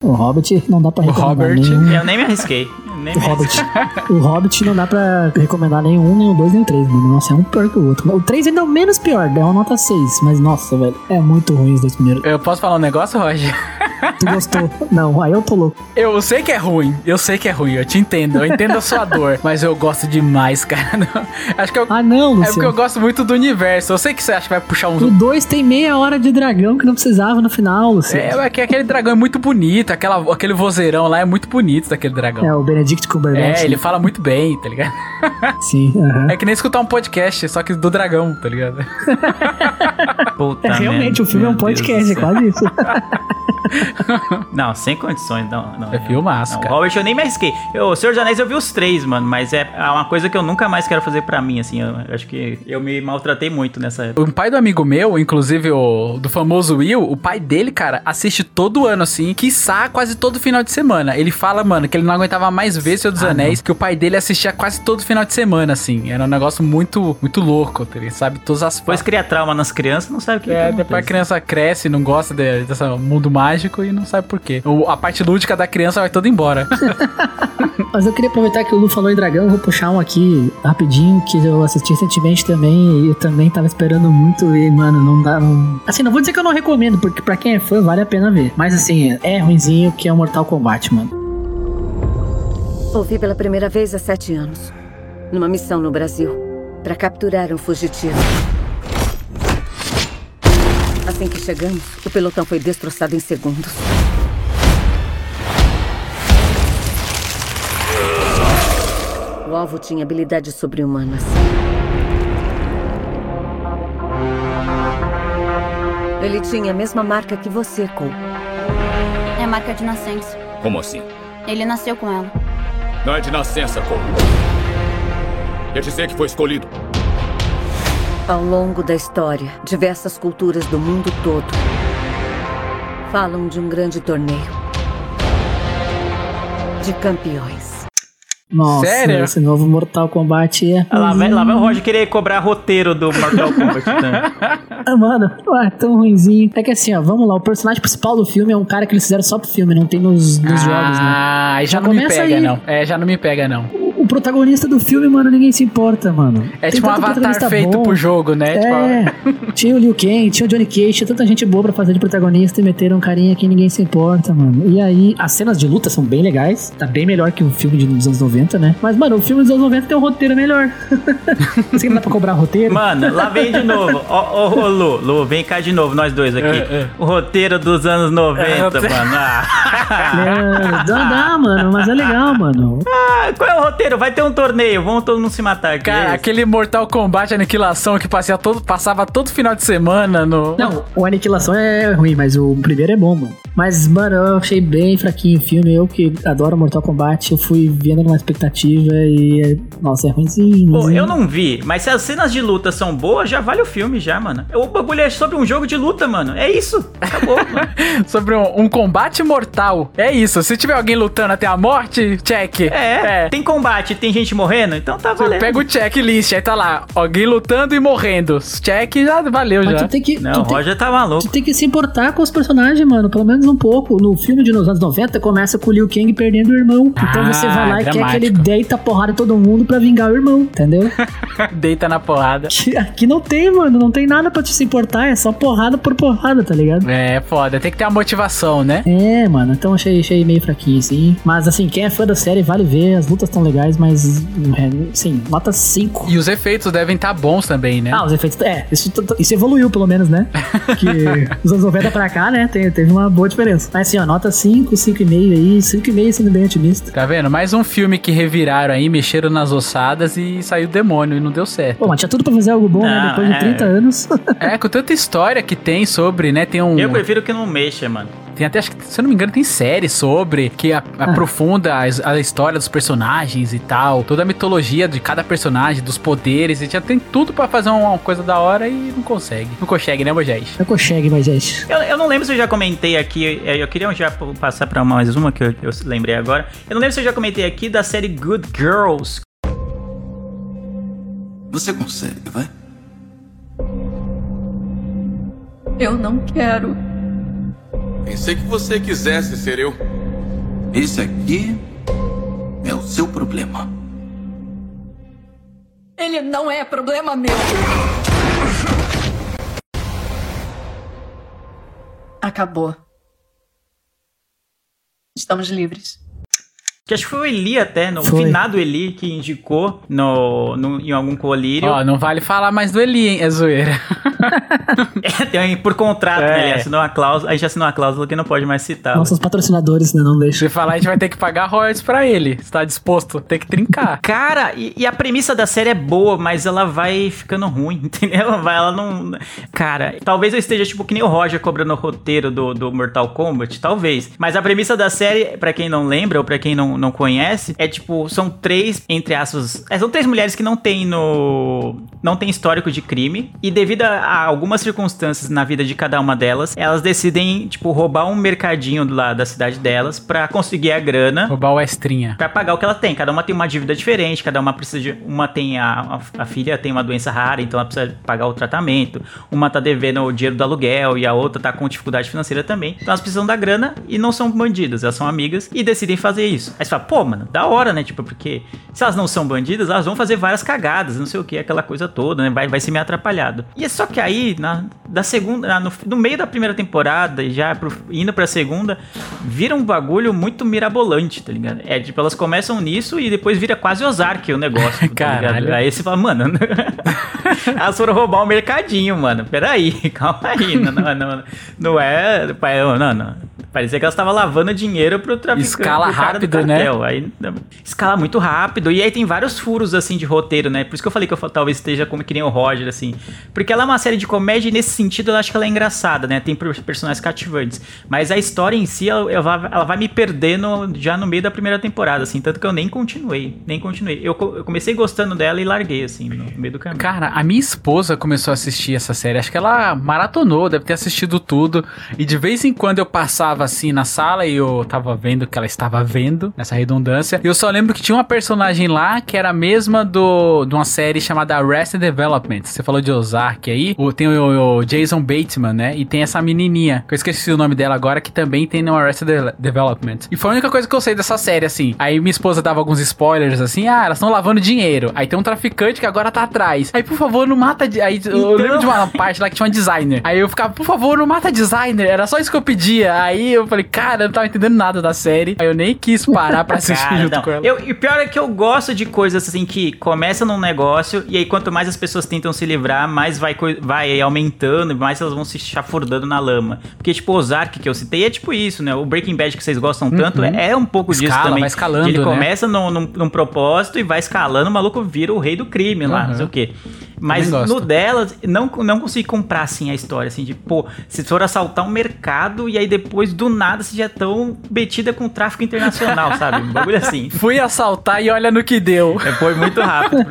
O Hobbit não dá pra recomendar nenhum. Eu nem me arrisquei. Nem o, me Hobbit. Arrisquei. O Hobbit não dá pra recomendar nem um, nem o dois, nem o três, mano. Nossa, é um pior que o outro. O três ainda é o menos pior, dá uma nota seis. Mas nossa, velho, é muito ruim os dois primeiros. Eu posso falar um negócio, Roger? Tu gostou? Não, aí eu tô louco. Eu sei que é ruim, eu sei que é ruim, eu te entendo, eu entendo a sua dor, mas eu gosto demais, cara. Não, acho que eu, ah, não, Luciano. É porque eu gosto muito do universo. Eu sei que você acha que vai puxar um... O dois tem meia hora de dragão que não precisava no final, Luciano. É, que aquele dragão é muito bonito, aquela, aquele vozeirão lá é muito bonito daquele dragão. É, o Benedict Cumberbatch. É, ele fala muito bem, tá ligado? Sim, uh-huh. É que nem escutar um podcast, só que do dragão, tá ligado? Puta é, realmente, merda, o filme é um podcast, é quase isso. Não, sem condições, não. não é filmaço, cara. O Hobbit eu nem me arrisquei. O Senhor dos Anéis eu vi os três, mano, mas é uma coisa que eu nunca mais quero fazer pra mim, assim. Eu, eu acho que eu me maltratei muito nessa época. O pai do amigo meu, inclusive o do famoso Will, o pai dele, cara, assiste todo ano, assim, quiçá quase todo final de semana. Ele fala, mano, que ele não aguentava mais ver Senhor dos ah, Anéis, não. Que o pai dele assistia quase todo final de semana, assim. Era um negócio muito, muito louco, ele sabe todas as... Depois cria trauma nas crianças, não sabe o que é. É, depois a criança cresce, não gosta de, desse mundo mágico. E não sabe por quê. A parte lúdica da criança vai toda embora. Mas eu queria aproveitar que o Lu falou em dragão, eu vou puxar um aqui rapidinho, que eu assisti recentemente também, e eu também tava esperando muito, e, mano, não dá... Não... Assim, não vou dizer que eu não recomendo, porque pra quem é fã, vale a pena ver. Mas, assim, é ruinzinho, que é o Mortal Kombat, mano. Ouvi pela primeira vez há sete anos, numa missão no Brasil, pra capturar um fugitivo. Assim que chegamos, o pelotão foi destroçado em segundos. O alvo tinha habilidades sobre-humanas. Ele tinha a mesma marca que você, Cole. É a marca de nascença. Como assim? Ele nasceu com ela. Não é de nascença, Cole. Quer dizer que foi escolhido. Ao longo da história, diversas culturas do mundo todo falam de um grande torneio de campeões. Nossa, sério? Esse novo Mortal Kombat é... Ah, lá, vai, lá vai o Roger querer cobrar roteiro do Mortal Kombat. Ah, mano, ué, tão ruimzinho. É que assim, ó, vamos lá, o personagem principal do filme é um cara que eles fizeram só pro filme, não tem nos, nos ah, jogos, né? Ah, já, já não me pega, aí. não. É, já não me pega, não. O protagonista do filme, mano, ninguém se importa, mano. É tipo um avatar feito bom. Pro jogo, né? É, tipo... tinha o Liu Kang, tinha o Johnny Cage, tinha tanta gente boa pra fazer de protagonista e meteram um carinha que ninguém se importa, mano. E aí, as cenas de luta são bem legais, tá bem melhor que o filme dos anos noventa, né? Mas, mano, o filme dos anos noventa tem um roteiro melhor. Você que não dá pra cobrar roteiro? Mano, lá vem de novo. Ô, ô, ô, Lu, Lu, vem cá de novo, nós dois aqui. É, é. O roteiro dos anos noventa, é, roteiro... mano. Ah. É, não dá, mano, mas é legal, mano. Ah, qual é o roteiro? Vai ter um torneio, vamos todo mundo se matar aqui. Cara, é aquele Mortal Kombat Aniquilação que passava todo, passava todo final de semana no... Não, o Aniquilação é ruim, mas o primeiro é bom, mano. Mas, mano, eu achei bem fraquinho o filme. Eu que adoro Mortal Kombat, eu fui vendo numa expectativa e... Nossa, é ruimzinho. Pô, eu não vi, mas se as cenas de luta são boas, já vale o filme já, mano. O bagulho é sobre um jogo de luta, mano. É isso. Acabou, mano. Sobre um, um combate mortal. É isso. Se tiver alguém lutando até a morte, check. É, é. Tem combate, tem gente morrendo, então tá valendo. Você pega o checklist, aí tá lá. Alguém lutando e morrendo. Check, já valeu. Mas já. Tu tem que, não, o Roger tá maluco. Tu tem que se importar com os personagens, mano. Pelo menos um pouco. No filme de nos anos noventa, começa com o Liu Kang perdendo o irmão. Ah, então você vai lá e dramático. Quer que ele deita a porrada em todo mundo pra vingar o irmão, entendeu? Deita na porrada. Que, aqui não tem, mano. Não tem nada pra te se importar. É só porrada por porrada, tá ligado? É, foda. Tem que ter uma motivação, né? É, mano. Então achei, achei meio fraquinho, sim. Mas, assim, quem é fã da série vale ver. As lutas tão legais, mas... É, sim, nota cinco. E os efeitos devem estar tá bons também, né? Ah, os efeitos... É, isso, isso evoluiu, pelo menos, né? Que os anos noventa pra cá, né? Tem, teve uma boa diferença. Mas, assim, ó, nota cinco, cinco vírgula cinco aí. cinco vírgula cinco sendo bem otimista. Tá vendo? Mais um filme que reviraram aí, mexeram nas ossadas e saiu demônio e não deu certo. Pô, mas tinha tudo pra fazer algo bom, não, né? Depois é... de trinta anos. É, com tanta história que tem sobre, né? Tem um... Eu prefiro que não mexa, mano. Tem até, acho que, se eu não me engano, tem série sobre, que a, ah. aprofunda a, a história dos personagens e tal, toda a mitologia de cada personagem, dos poderes, e já tem tudo pra fazer uma, uma coisa da hora e não consegue. Não consegue, né, Moisés? Não consegue, Moisés. Eu, eu não lembro se eu já comentei aqui, eu queria já passar pra mais uma que eu, eu lembrei agora. Eu não lembro se eu já comentei aqui da série Good Girls. Você consegue, vai? Eu não quero... Pensei que você quisesse ser eu. Esse aqui é o seu problema. Ele não é problema meu. Acabou. Estamos livres. Que acho que foi o Eli até, no foi. Finado Eli, que indicou no, no, em algum colírio. Ó, oh, não vale falar mais do Eli, hein? É zoeira. É, tem por contrato, é. Né? Ele assinou uma cláusula, a gente assinou uma cláusula que não pode mais citar. Nossa, os patrocinadores né, não deixam. Se falar, a gente vai ter que pagar royalties pra ele. Você tá disposto? Tem que trincar. Cara, e, e a premissa da série é boa, mas ela vai ficando ruim, entendeu? Ela, vai, ela não... Cara, talvez eu esteja tipo que nem o Roger cobrando o roteiro do, do Mortal Kombat, talvez. Mas a premissa da série, pra quem não lembra ou pra quem não não conhece, é tipo, são três entre aspas, é, são três mulheres que não tem no, não tem histórico de crime e devido a, a algumas circunstâncias na vida de cada uma delas, elas decidem, tipo, roubar um mercadinho lá da cidade delas pra conseguir a grana. Roubar o extrinha. Pra pagar o que ela tem. Cada uma tem uma dívida diferente, cada uma precisa de, uma tem a, a, a filha tem uma doença rara, então ela precisa pagar o tratamento, uma tá devendo o dinheiro do aluguel e a outra tá com dificuldade financeira também. Então elas precisam da grana e não são bandidas, elas são amigas e decidem fazer isso. Aí você fala, pô, mano, da hora, né? Tipo, porque se elas não são bandidas, elas vão fazer várias cagadas, não sei o que, aquela coisa toda, né? Vai, vai ser meio atrapalhado. E é só que aí, na, da segunda, no, no meio da primeira temporada, e já pro, indo pra segunda, vira um bagulho muito mirabolante, tá ligado? É, tipo, elas começam nisso e depois vira quase Ozark o negócio, tá ligado? Aí você fala, mano, elas foram roubar o um mercadinho, mano. Peraí, calma aí. Não, não, não, não é... Não, não, não. Parecia que elas estavam lavando dinheiro pro traficante. Escala rápida, né? Aí, escala muito rápido. E aí tem vários furos, assim, de roteiro, né? Por isso que eu falei que eu talvez esteja como que nem o Roger, assim. Porque ela é uma série de comédia e nesse sentido eu acho que ela é engraçada, né? Tem personagens cativantes. Mas a história em si, ela, ela vai me perdendo já no meio da primeira temporada, assim. Tanto que eu nem continuei. Nem continuei. Eu, eu comecei gostando dela e larguei, assim, no meio do caminho. Cara, a minha esposa começou a assistir essa série. Acho que ela maratonou, deve ter assistido tudo. E de vez em quando eu passava assim na sala e eu tava vendo o que ela estava vendo, nessa redundância. E eu só lembro que tinha uma personagem lá que era a mesma do, de uma série chamada Arrested Development. Você falou de Ozark aí. Tem o, o Jason Bateman, né? E tem essa menininha, que eu esqueci o nome dela agora, que também tem no Arrested De- Development. E foi a única coisa que eu sei dessa série, assim. Aí minha esposa dava alguns spoilers, assim. Ah, elas estão lavando dinheiro. Aí tem um traficante que agora tá atrás. Aí, por favor, não mata... De... Aí então... eu lembro de uma parte lá que tinha uma designer. Aí eu ficava, por favor, não mata designer. Era só isso que eu pedia. Aí eu falei, cara, eu não tava entendendo nada da série. Aí eu nem quis parar pra assistir cara, junto não. com ela. Eu, e o pior é que eu gosto de coisas assim que começa num negócio e aí quanto mais as pessoas tentam se livrar, mais vai, vai aumentando e mais elas vão se chafurdando na lama. Porque tipo, o Ozark que eu citei é tipo isso, né? O Breaking Bad que vocês gostam tanto uhum. é, é um pouco Escala, disso também. Vai escalando, ele né? começa num, num, num propósito e vai escalando, o maluco vira o rei do crime lá, uhum. não sei o quê. Mas no dela, não, não consegui comprar assim a história, assim, de pô, se for assaltar um mercado e aí depois do nada você já é tão metida com o tráfico internacional, sabe? Um bagulho assim. Fui assaltar e olha no que deu. É, foi muito rápido.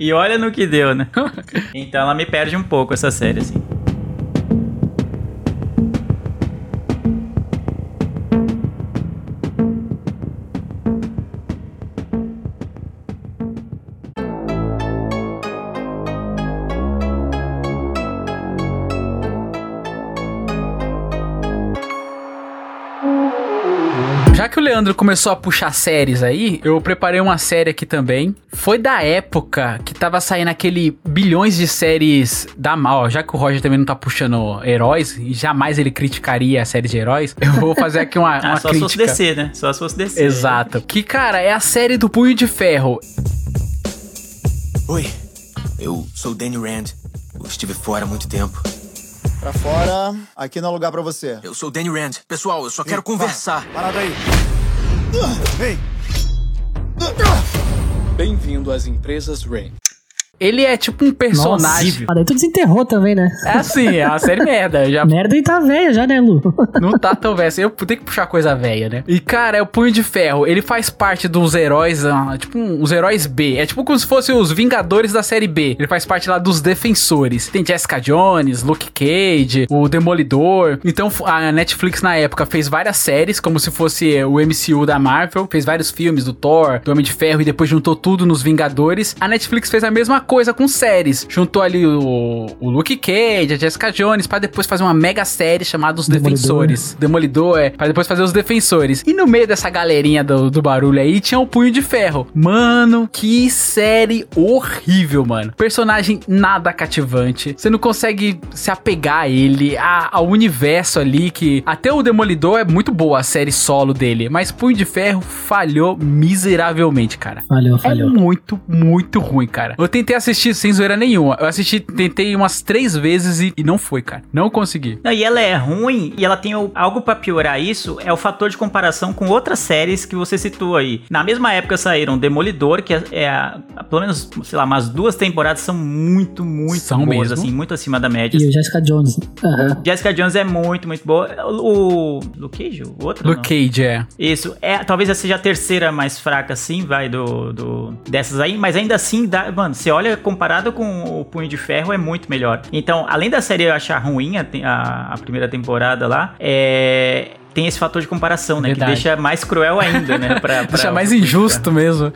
E olha no que deu, né? Então ela me perde um pouco essa série, assim. O Leandro começou a puxar séries aí, eu preparei uma série aqui também. Foi da época que tava saindo aquele bilhões de séries da Marvel. Já que o Roger também não tá puxando heróis, e jamais ele criticaria a série de heróis, eu vou fazer aqui uma, uma ah, só crítica. Só se fosse D C, né? Só se fosse D C. Exato. Que, cara, é a série do Punho de Ferro. Oi, eu sou o Danny Rand. Eu estive fora há muito tempo. Pra fora, aqui não é lugar pra você. Eu sou o Danny Rand. Pessoal, eu só quero Ei, conversar. Para, parada aí. Ei. Bem-vindo às empresas Rand. Ele é tipo um personagem. Nossa, tu desenterrou também, né? É assim, é uma série merda. Já... Merda e tá velha já, né, Lu? Não tá tão velha. Eu tenho que puxar coisa velha, né? E, cara, é o Punho de Ferro. Ele faz parte dos heróis, tipo, os heróis B. É tipo como se fossem os Vingadores da série B. Ele faz parte lá dos Defensores. Tem Jessica Jones, Luke Cage, o Demolidor. Então, a Netflix, na época, fez várias séries, como se fosse o M C U da Marvel. Fez vários filmes do Thor, do Homem de Ferro, e depois juntou tudo nos Vingadores. A Netflix fez a mesma coisa. coisa com séries. Juntou ali o, o Luke Cage, a Jessica Jones, pra depois fazer uma mega série chamada Os Defensores. Demolidor. Demolidor, é. Pra depois fazer Os Defensores. E no meio dessa galerinha do, do barulho aí, tinha o Punho de Ferro. Mano, que série horrível, mano. Personagem nada cativante. Você não consegue se apegar a ele, a, ao universo ali, que até o Demolidor é muito boa a série solo dele, mas Punho de Ferro falhou miseravelmente, cara. Falhou, falhou. É muito, muito ruim, cara. Eu tentei assistir sem zoeira nenhuma. Eu assisti, tentei umas três vezes e, e não foi, cara. Não consegui. Não, e ela é ruim e ela tem o, algo pra piorar isso, é o fator de comparação com outras séries que você citou aí. Na mesma época saíram Demolidor, que é, é a, a, pelo menos, sei lá, umas duas temporadas são muito, muito são boas, mesmo? assim, muito acima da média. E o Jessica Jones. Uhum. Jessica Jones é muito, muito boa. O, o Luke Cage, o outro? Luke Cage, é. Isso. É, talvez essa seja a terceira mais fraca, assim, vai, do, do dessas aí, mas ainda assim, dá, mano, você olha, comparado com o Punho de Ferro, é muito melhor. Então, além da série eu achar ruim a, a, a primeira temporada lá, é... tem esse fator de comparação, né? Verdade. Que deixa mais cruel ainda, né? Pra, pra deixa mais injusto mesmo.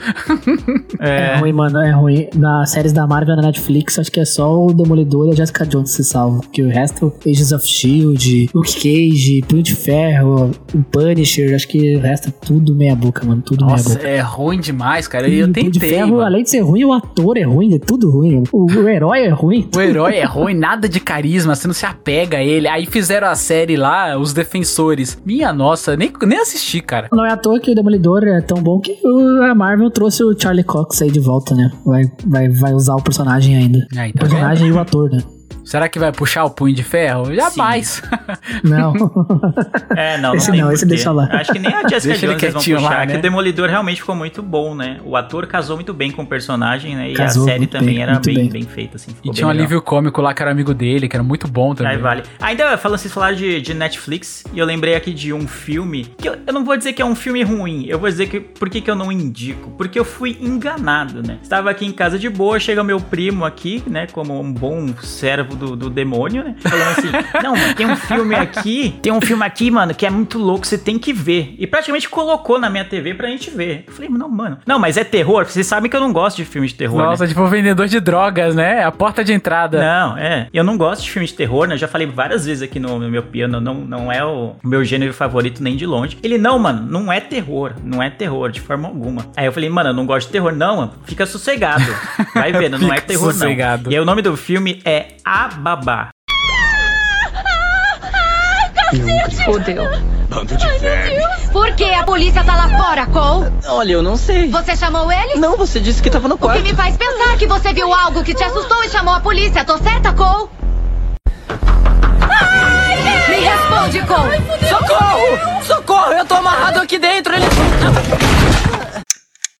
É. é ruim, mano. É ruim. Nas séries da Marvel, na Netflix, acho que é só o Demolidor e a Jessica Jones se salvam. Porque o resto, Agents of Shield, Luke Cage, Punho de Ferro, o Punisher, acho que o resto é tudo meia boca, mano. Tudo Nossa, meia boca. É ruim demais, cara. E eu tentei, Punho de Ferro, mano. Além de ser ruim, o ator é ruim. É tudo ruim. O, o herói é ruim. O herói é ruim. Nada de carisma. Você não se apega a ele. Aí fizeram a série lá, Os Defensores. Minha nossa, nem, nem assisti, cara. Não é à toa que o Demolidor é tão bom que a Marvel trouxe o Charlie Cox aí de volta, né? Vai, vai, vai usar o personagem ainda. Aí, o tá personagem vendo? E o ator, né? Será que vai puxar o Punho de Ferro? Jamais. Não. É, não, não esse não, esse deixa lá. Acho que nem a Jessica Jones vão puxar, lá, né? Que o Demolidor realmente ficou muito bom, né? O ator casou muito bem com o personagem, né? E casou a série também bem, era bem, bem, bem feita, assim. E tinha um legal. alívio cômico lá que era amigo dele, que era muito bom também. Aí vale. Ainda falando, vocês falaram de, de Netflix, e eu lembrei aqui de um filme, que eu, eu não vou dizer que é um filme ruim, eu vou dizer que por que que eu não indico? Porque eu fui enganado, né? Estava aqui em casa de boa, chega meu primo aqui, né? Como um bom servo do, do demônio, né? Falando assim, não, mano, tem um filme aqui, tem um filme aqui, mano, que é muito louco, você tem que ver. E praticamente colocou na minha T V pra gente ver. Eu falei, não, mano, não, mas é terror? Vocês sabem que eu não gosto de filme de terror, Nossa, né? Tipo vendedor de drogas, né? A porta de entrada. Não, é. Eu não gosto de filme de terror, né? Eu já falei várias vezes aqui no, no meu piano, não, não é o meu gênero favorito nem de longe. Ele, não, mano, não é terror, não é terror de forma alguma. Aí eu falei, mano, eu não gosto de terror, não, mano, fica sossegado. Vai vendo, não é terror, sossegado. Não. E aí o nome do filme é A Babá. Fodeu. Bando de velho. Por que a polícia tá lá fora, Cole? Olha, eu não sei. Você chamou eles? Não, você disse que tava no quarto. O que me faz pensar que você viu algo que te assustou e chamou a polícia. Tô certa, Cole? Ai, me responde, Cole. Ai, socorro! Socorro! Eu tô amarrado aqui dentro. Ele...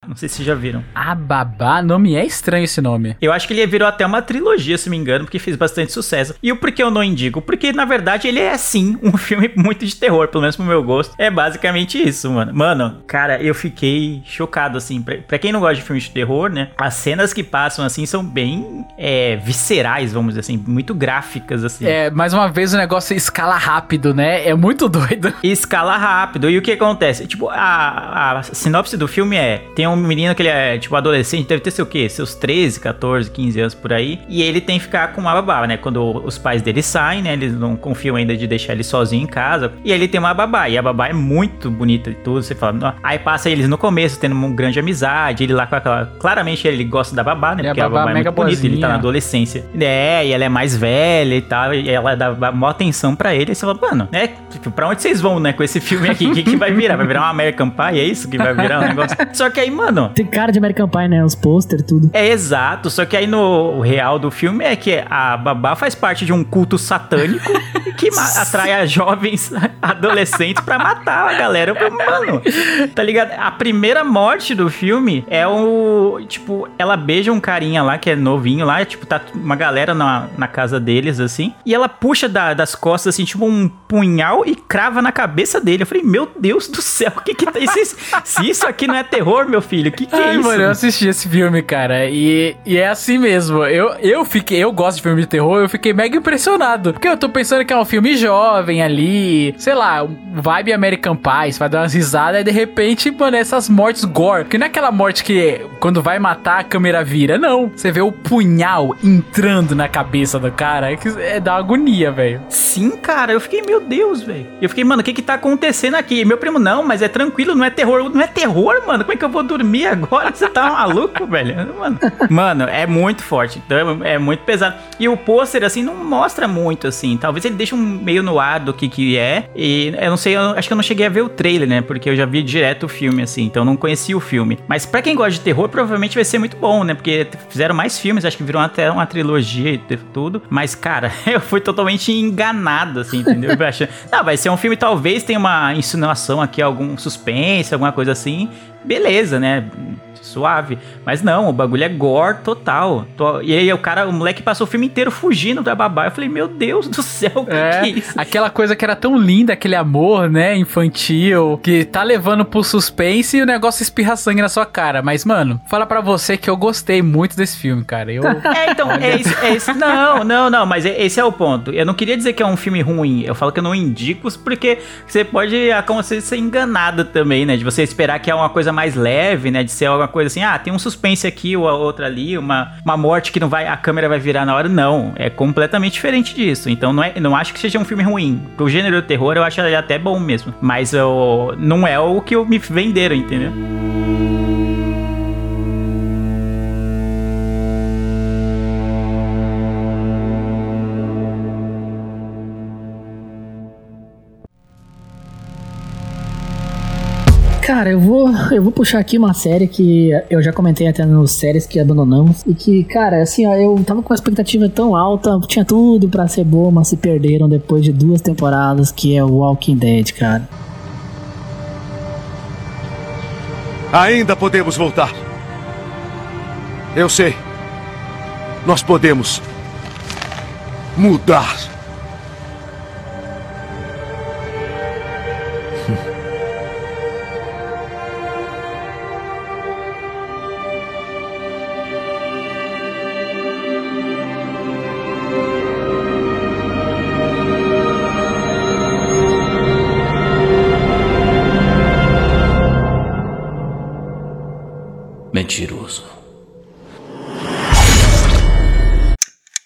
Não sei se vocês já viram. A Babá, nome é estranho esse nome. Eu acho que ele virou até uma trilogia, se me engano, porque fez bastante sucesso. E o porquê eu não indico? Porque, na verdade, ele é, sim, um filme muito de terror, pelo menos pro meu gosto. É basicamente isso, mano. Mano, cara, eu fiquei chocado, assim. Pra, pra quem não gosta de filmes de terror, né? As cenas que passam, assim, são bem é, viscerais, vamos dizer assim. Muito gráficas, assim. É, mais uma vez, o negócio escala rápido, né? É muito doido. Escala rápido. E o que acontece? Tipo, a, a sinopse do filme é... Tem um um menino que ele é, tipo, adolescente, deve ter, sei o quê? Seus treze, catorze, quinze anos por aí. E ele tem que ficar com uma babá, né? Quando os pais dele saem, né? Eles não confiam ainda de deixar ele sozinho em casa. E ele tem uma babá. E a babá é muito bonita e tudo. Você fala, não. Aí passa eles no começo, tendo uma grande amizade. Ele lá com aquela... Claramente ele gosta da babá, né? Porque a babá, a babá é muito bonita. Ele tá na adolescência. É, e ela é mais velha e tal. E ela dá maior atenção pra ele. E você fala, mano, né? Pra onde vocês vão, né? Com esse filme aqui? O que, que vai virar? Vai virar um American Pie? É isso que vai virar um negócio? Só que aí, mano... Mano, tem cara de American Pie, né? Os pôster, tudo. É, exato. Só que aí no real do filme é que a babá faz parte de um culto satânico que ma- atrai a jovens adolescentes pra matar a galera. Mano, tá ligado? A primeira morte do filme é o... Tipo, ela beija um carinha lá que é novinho lá. Tipo, tá uma galera na, na casa deles, assim. E ela puxa da, das costas, assim, tipo um punhal e crava na cabeça dele. Eu falei, meu Deus do céu, o que que tá... Se, se isso aqui não é terror, meu filho... filho, que que Ai, é isso? Mano, eu assisti esse filme, cara, e, e é assim mesmo, eu, eu fiquei, eu gosto de filme de terror, eu fiquei mega impressionado, porque eu tô pensando que é um filme jovem ali, sei lá, vibe American Pie, você vai dar umas risadas, e de repente, mano, essas mortes gore, que não é aquela morte que quando vai matar a câmera vira, não, você vê o punhal entrando na cabeça do cara, é, que é dá uma agonia, velho. Sim, cara, eu fiquei, meu Deus, velho, eu fiquei, mano, o que que tá acontecendo aqui? E meu primo, não, mas é tranquilo, não é terror, não é terror, mano, como é que eu vou dormir? Agora você tá maluco, velho. Mano, mano, é muito forte. Então é, é muito pesado. E o pôster, assim, não mostra muito, assim. Talvez ele deixe um meio no ar do que que é. E eu não sei, eu acho que eu não cheguei a ver o trailer, né? Porque eu já vi direto o filme, assim. Então eu não conheci o filme. Mas pra quem gosta de terror, provavelmente vai ser muito bom, né? Porque fizeram mais filmes, acho que viram até uma trilogia e tudo. Mas, cara, eu fui totalmente enganado, assim, entendeu? Não, vai ser um filme, talvez tenha uma insinuação aqui, algum suspense, alguma coisa assim. Beleza, né? Suave. Mas não, o bagulho é gore total. E aí o cara, o moleque passou o filme inteiro fugindo da babá. Eu falei, meu Deus do céu, o que é, que é isso? Aquela coisa que era tão linda, aquele amor, né, infantil, que tá levando pro suspense e o negócio espirra sangue na sua cara. Mas, mano, fala pra você que eu gostei muito desse filme, cara. Eu... É, então, é isso, é isso. Não, não, não, mas esse é o ponto. Eu não queria dizer que é um filme ruim. Eu falo que eu não indico, porque você pode acontecer ser enganado também, né, de você esperar que é uma coisa mais leve, né, de ser alguma coisa assim, ah, tem um suspense aqui ou outra ali, uma, uma morte que não vai, a câmera vai virar na hora, não, é completamente diferente disso, então não, é, não acho que seja um filme ruim, pro gênero do terror eu acho ele até bom mesmo, mas eu, não é o que eu me venderam, entendeu? Cara, eu vou, eu vou puxar aqui uma série que eu já comentei até nos séries que abandonamos. E que, cara, assim, ó, eu tava com uma expectativa tão alta, tinha tudo pra ser boa, mas se perderam depois de duas temporadas, que é o Walking Dead, cara. Ainda podemos voltar. Eu sei. Nós podemos mudar. mentiroso.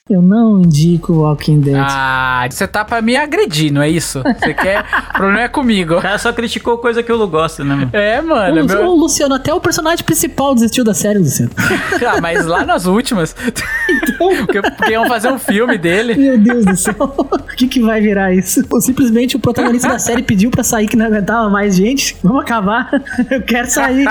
Eu não indico o Walking Dead. Ah, você tá pra me agredir, não é isso? Você quer... O problema é comigo. O cara só criticou coisa que eu não gosto, né, mano? É, mano. O, meu... o Luciano, até o personagem principal desistiu da série, Luciano. Ah, mas lá nas últimas. Então... porque, porque iam fazer um filme dele. Meu Deus do céu. O que que vai virar isso? Pô, simplesmente o protagonista da série pediu pra sair, que não aguentava mais, gente. Vamos acabar. Eu quero sair.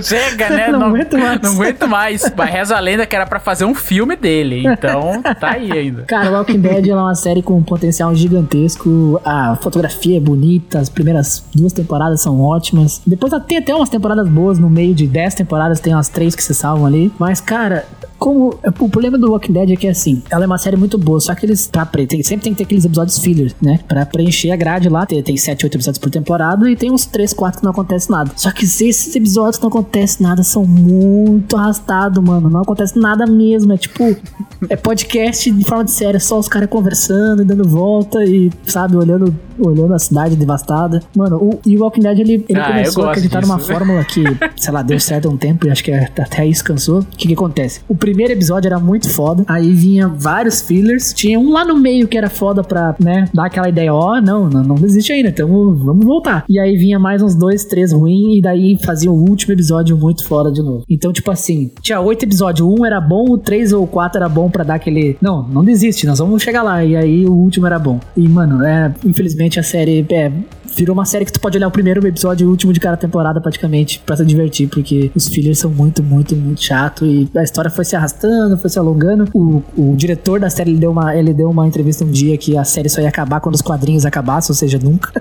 Chega, né? Não, não aguento mais. Não aguento mais. Mas reza a lenda que era pra fazer um filme dele. Então, tá aí ainda. Cara, Walking Dead é uma série com um potencial gigantesco. A fotografia é bonita, as primeiras duas temporadas são ótimas. Depois tem até umas temporadas boas no meio de dez temporadas, tem umas três que se salvam ali. Mas, cara... Como, o problema do Walking Dead é que, assim, ela é uma série muito boa, só que eles pra, tem, sempre tem que ter aqueles episódios filler, né? Pra preencher a grade lá, tem, tem sete, oito episódios por temporada e tem uns três, quatro que não acontece nada. Só que esses episódios que não acontece nada são muito arrastados, mano. Não acontece nada mesmo, é tipo... É podcast de forma de série, só os caras conversando, dando volta e, sabe, olhando, olhando a cidade devastada. Mano, o, e o Walking Dead, ele, ele ah, começou a acreditar disso. Numa fórmula que, sei lá, deu certo há um tempo e acho que até isso cansou. O que que acontece? O primeiro episódio era muito foda, aí vinha vários fillers, tinha um lá no meio que era foda pra, né, dar aquela ideia, ó, oh, não, não, não existe ainda, então vamos voltar. E aí vinha mais uns dois, três ruins, e daí fazia o último episódio muito foda de novo. Então, tipo assim, tinha oito episódios, um era bom, o três ou o quatro era bom pra dar aquele, não, não desiste, nós vamos chegar lá, e aí o último era bom. E, mano, é, infelizmente a série, é... virou uma série que tu pode olhar o primeiro episódio e o último de cada temporada praticamente pra se divertir, porque os fillers são muito, muito, muito chato e a história foi se arrastando, foi se alongando. O, o diretor da série, ele deu, uma, ele deu uma entrevista um dia que a série só ia acabar quando os quadrinhos acabassem, ou seja, nunca.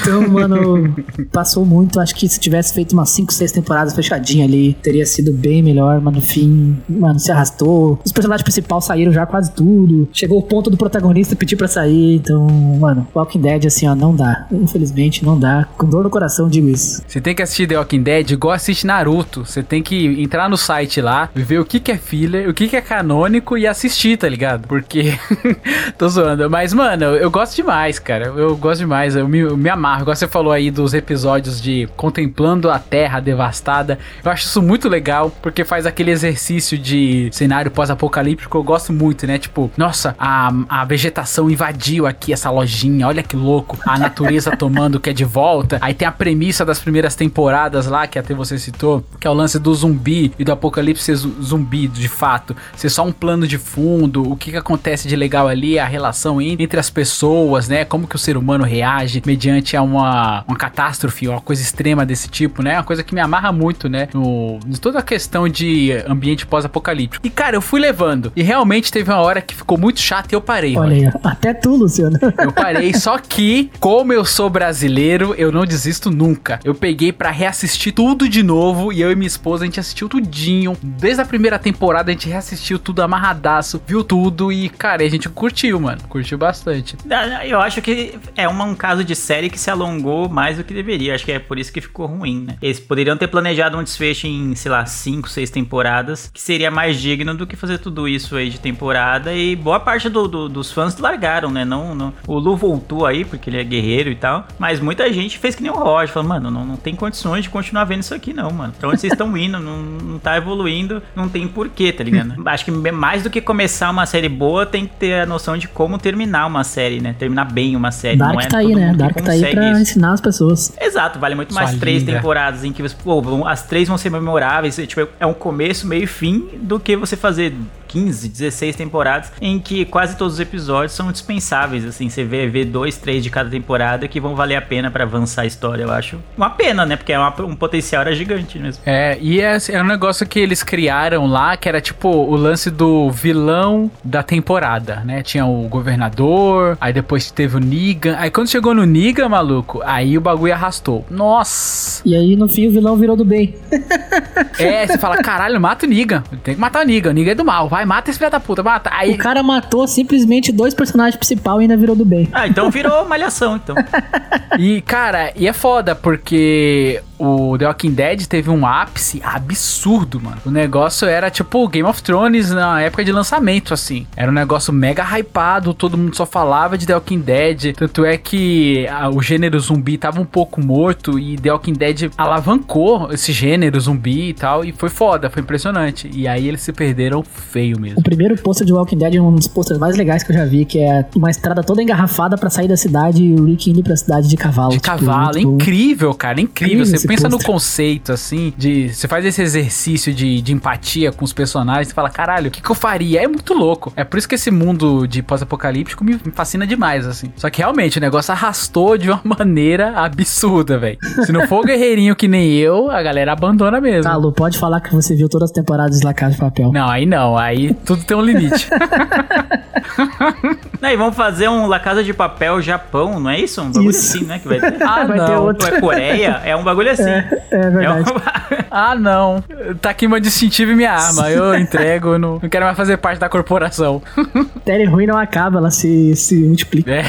Então, mano, passou muito. Acho que se tivesse feito umas cinco, seis temporadas fechadinha ali, teria sido bem melhor, mas no fim, mano, se arrastou. Os personagens principais saíram já quase tudo. Chegou o ponto do protagonista pedir pra sair, então, mano, Walking Dead, assim, ó, não dá. Infelizmente não dá, com dor no coração digo isso. Você tem que assistir The Walking Dead igual assiste Naruto, você tem que entrar no site lá, ver o que que é filler, o que que é canônico e assistir, tá ligado? Porque, tô zoando, mas mano, eu gosto demais, cara, eu gosto demais, eu me, eu me amarro, igual você falou aí dos episódios de contemplando a terra devastada, eu acho isso muito legal, porque faz aquele exercício de cenário pós-apocalíptico, eu gosto muito, né, tipo, nossa, a, a vegetação invadiu aqui essa lojinha, olha que louco, a natureza tomando que é de volta, aí tem a premissa das primeiras temporadas lá, que até você citou, que é o lance do zumbi e do apocalipse zumbi, de fato ser só um plano de fundo, o que que acontece de legal ali, a relação entre as pessoas, né, como que o ser humano reage mediante a uma, uma catástrofe, uma coisa extrema desse tipo, né, uma coisa que me amarra muito, né, no, em toda a questão de ambiente pós-apocalíptico. E cara, eu fui levando, e realmente teve uma hora que ficou muito chato e eu parei. Olha, mano. Até tu, Luciano. Eu parei, só que, como eu Eu sou brasileiro, eu não desisto nunca. Eu peguei pra reassistir tudo de novo e eu e minha esposa, a gente assistiu tudinho. Desde a primeira temporada, a gente reassistiu tudo amarradaço, viu tudo e, cara, a gente curtiu, mano. Curtiu bastante. Eu acho que é um caso de série que se alongou mais do que deveria. Acho que é por isso que ficou ruim, né? Eles poderiam ter planejado um desfecho em, sei lá, cinco, seis temporadas, que seria mais digno do que fazer tudo isso aí de temporada e boa parte do, do, dos fãs largaram, né? Não, não... O Lu voltou aí, porque ele é guerreiro e tal, mas muita gente fez que nem o Roger, falou, mano, não, não tem condições de continuar vendo isso aqui não, mano, pra onde vocês estão indo, não, não tá evoluindo, não tem porquê, tá ligado? Acho que mais do que começar uma série boa, tem que ter a noção de como terminar uma série, né, terminar bem uma série. Dark não é tá aí, né, Dark tá aí pra isso. Ensinar as pessoas. Exato, vale muito Sua mais linda. Três temporadas em que você, pô, as três vão ser memoráveis, tipo, é um começo, meio e fim do que você fazer quinze, dezesseis temporadas em que quase todos os episódios são dispensáveis, assim, você vê, vê dois, três de cada temporada que vão valer a pena pra avançar a história, eu acho. Uma pena, né? Porque é uma, um potencial era gigante mesmo. É, e é, é um negócio que eles criaram lá, que era tipo o lance do vilão da temporada, né? Tinha o governador, aí depois teve o Negan, aí quando chegou no Negan, maluco, aí o bagulho arrastou. Nossa! E aí no fim o vilão virou do bem. É, você fala, caralho, mata o Negan, tem que matar o Negan, o Negan é do mal, vai. vai, mata esse filho da puta, mata. Aí... O cara matou simplesmente dois personagens principais e ainda virou do bem. Ah, então virou malhação, então. E, cara, e é foda, porque o The Walking Dead teve um ápice absurdo, mano. O negócio era tipo Game of Thrones na época de lançamento, assim. Era um negócio mega hypado, todo mundo só falava de The Walking Dead. Tanto é que a, o gênero zumbi tava um pouco morto e The Walking Dead alavancou esse gênero zumbi e tal. E foi foda, foi impressionante. E aí eles se perderam feio mesmo. O primeiro pôster de Walking Dead é um dos posters mais legais que eu já vi, que é uma estrada toda engarrafada pra sair da cidade e o Rick indo pra cidade de cavalo. De tipo, cavalo, é incrível, cara, incrível. Você pensa no conceito, assim, de... Você faz esse exercício de, de empatia com os personagens, você fala, caralho, o que, que eu faria? É muito louco. É por isso que esse mundo de pós-apocalíptico me, me fascina demais, assim. Só que, realmente, o negócio arrastou de uma maneira absurda, velho. Se não for o guerreirinho que nem eu, a galera abandona mesmo. Tá, Lu, pode falar que você viu todas as temporadas de La Casa de Papel. Não, aí não. Aí tudo tem um limite. Não, e vamos fazer um La Casa de Papel Japão, não é isso? Um bagulho isso. Assim, né? Que vai ter. Ah, vai não. Ter outro. É Coreia? É um bagulho assim. É, é verdade. É um... Ah, não. Tá aqui meu distintivo e minha arma. Eu entrego. Não, não quero mais fazer parte da corporação. Série ruim não acaba, ela se, se multiplica. É.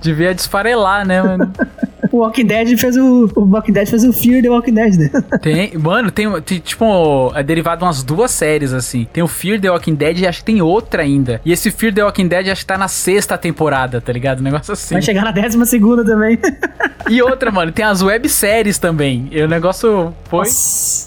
Devia desfarelar, né, mano? O Walking Dead fez o... O Walking Dead fez o Fear The Walking Dead, né? Tem... Mano, tem, tem tipo... É derivado de umas duas séries, assim. Tem o Fear The Walking Dead e acho que tem outra ainda. E esse Fear The Walking Dead acho que tá na sexta temporada, tá ligado? Um negócio assim. Vai chegar na décima segunda também. E outra, mano. Tem as webséries também. E o negócio foi...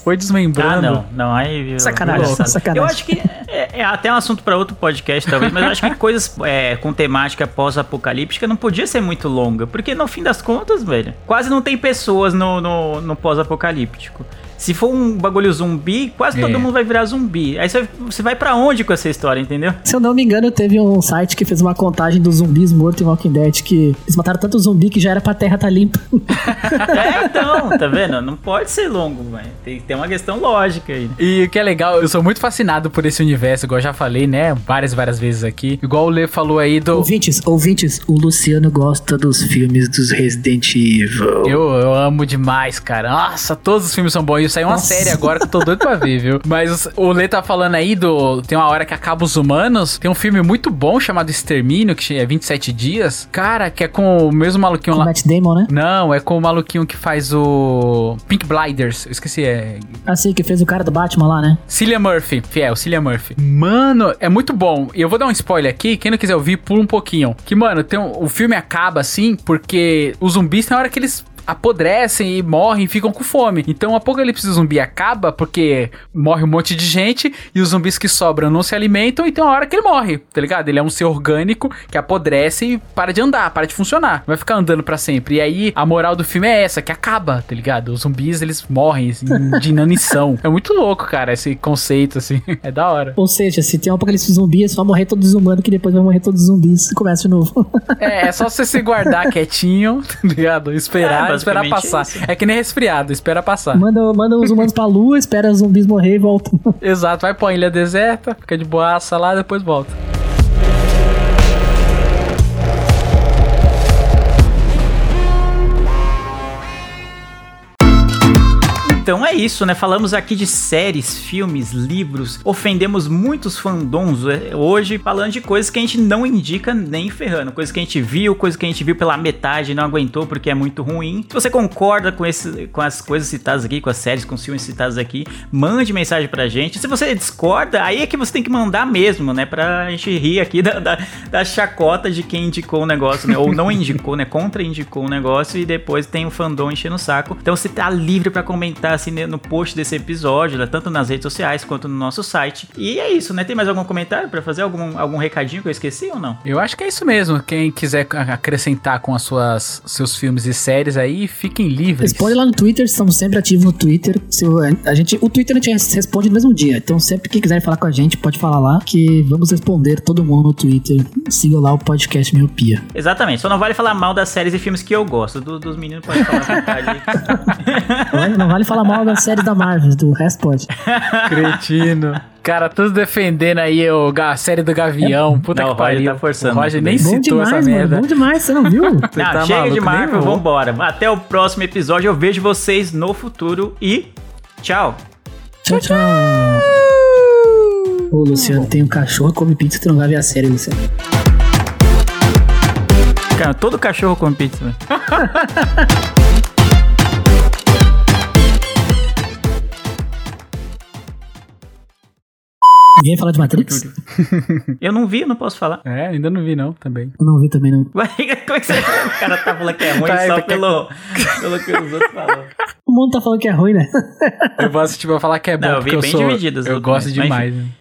Foi desmembrando. Ah, não. Não, aí... Viu, sacanagem, viu, sacanagem. Eu acho que... É, é até um assunto pra outro podcast, talvez. Mas eu acho que coisas é, com temática pós-apocalíptica não podia ser muito longa. Porque, no fim das contas, velho, quase não tem pessoas no, no, no pós-apocalíptico. Se for um bagulho zumbi, quase é. todo mundo vai virar zumbi. Aí você vai pra onde com essa história, entendeu? Se eu não me engano, teve um site que fez uma contagem dos zumbis mortos em Walking Dead, que eles mataram tanto zumbi que já era pra terra tá limpa. É, então, tá vendo? Não pode ser longo, velho. Tem, tem uma questão lógica aí. E o que é legal, eu sou muito fascinado por esse universo, igual eu já falei, né? Várias e várias vezes aqui. Igual o Lê falou aí do... Ouvintes, ouvintes, o Luciano gosta dos filmes dos Resident Evil. Eu, eu amo demais, cara. Nossa, todos os filmes são bons. Saiu uma Nossa. série agora que eu tô doido pra ver, viu? Mas o Lê tá falando aí do... Tem uma hora que acaba os humanos. Tem um filme muito bom chamado Extermínio, que é vinte e sete dias. Cara, que é com o mesmo maluquinho com lá... Com o Matt Damon, né? Não, é com o maluquinho que faz o... Pink Blinders. Eu esqueci, é... Ah, sim, que fez o cara do Batman lá, né? Cillian Murphy. É, o Cillian Murphy. Mano, é muito bom. E eu vou dar um spoiler aqui. Quem não quiser ouvir, pula um pouquinho. Que, mano, tem um... o filme acaba, assim, porque os zumbis tem hora que eles... apodrecem e morrem e ficam com fome. Então o apocalipse zumbi acaba porque morre um monte de gente e os zumbis que sobram não se alimentam e tem uma hora que ele morre, tá ligado? Ele é um ser orgânico que apodrece e para de andar, para de funcionar. Vai ficar andando pra sempre. E aí a moral do filme é essa, que acaba, tá ligado? Os zumbis, eles morrem de inanição. É muito louco, cara, esse conceito, assim. É da hora. Ou seja, se tem um apocalipse zumbi, é só morrer todos os humanos que depois vai morrer todos os zumbis e começa de novo. É, é só você se guardar quietinho, tá ligado? Esperar. Esperar passar. É, é que nem resfriado, espera passar. Manda, manda os humanos pra lua, espera os zumbis morrer e volta. Exato, vai pra ilha deserta, fica de boaça lá, depois volta. Então é isso, né? Falamos aqui de séries, filmes, livros, ofendemos muitos fandoms hoje falando de coisas que a gente não indica nem ferrando, coisas que a gente viu, coisas que a gente viu pela metade e não aguentou porque é muito ruim. Se você concorda com, esse, com as coisas citadas aqui, com as séries, com os filmes citados aqui, mande mensagem pra gente. Se você discorda, aí é que você tem que mandar mesmo, né? Pra gente rir aqui da, da, da chacota de quem indicou o negócio, né? Ou não indicou, né? Contraindicou o negócio e depois tem o fandom enchendo o saco. Então você tá livre pra comentar assim no post desse episódio, né? Tanto nas redes sociais quanto no nosso site. E é isso, né? Tem mais algum comentário pra fazer? Algum, algum recadinho que eu esqueci ou não? Eu acho que é isso mesmo. Quem quiser acrescentar com as suas, seus filmes e séries aí, fiquem livres. Responde lá no Twitter, estamos sempre ativos no Twitter. Se eu, a gente, o Twitter a gente responde no mesmo dia, então sempre que quiser falar com a gente pode falar lá, que vamos responder todo mundo no Twitter. Siga lá o podcast Miopia. Exatamente, só não vale falar mal das séries e filmes que eu gosto. Do, dos meninos podem falar à vontade. Não, não vale falar mal das séries da Marvel, do resto pode. Cretino. Cara, todos defendendo aí o, a série do Gavião. Puta não, que pariu. O Roger tá forçando. O Roger nem bom citou demais, essa merda. Mano, bom demais, você não viu? Não, tá chega maluco, de Marvel, vambora. Até o próximo episódio. Eu vejo vocês no futuro e tchau. Tchau, tchau. O Luciano tem um cachorro, come pizza, tu não vai ver a série, Luciano. Cara, todo cachorro come pizza, né? Ninguém falar de Matrix? Eu não vi, não posso falar. É, ainda não vi não, também. Eu não vi também não. Como é que você... O cara tá falando que é ruim tá, só tá pelo... Que... pelo que os outros falam. O mundo tá falando que é ruim, né? Eu vou assistir pra falar que é bom, não, eu vi porque bem eu sou... Eu gosto demais, mas... né?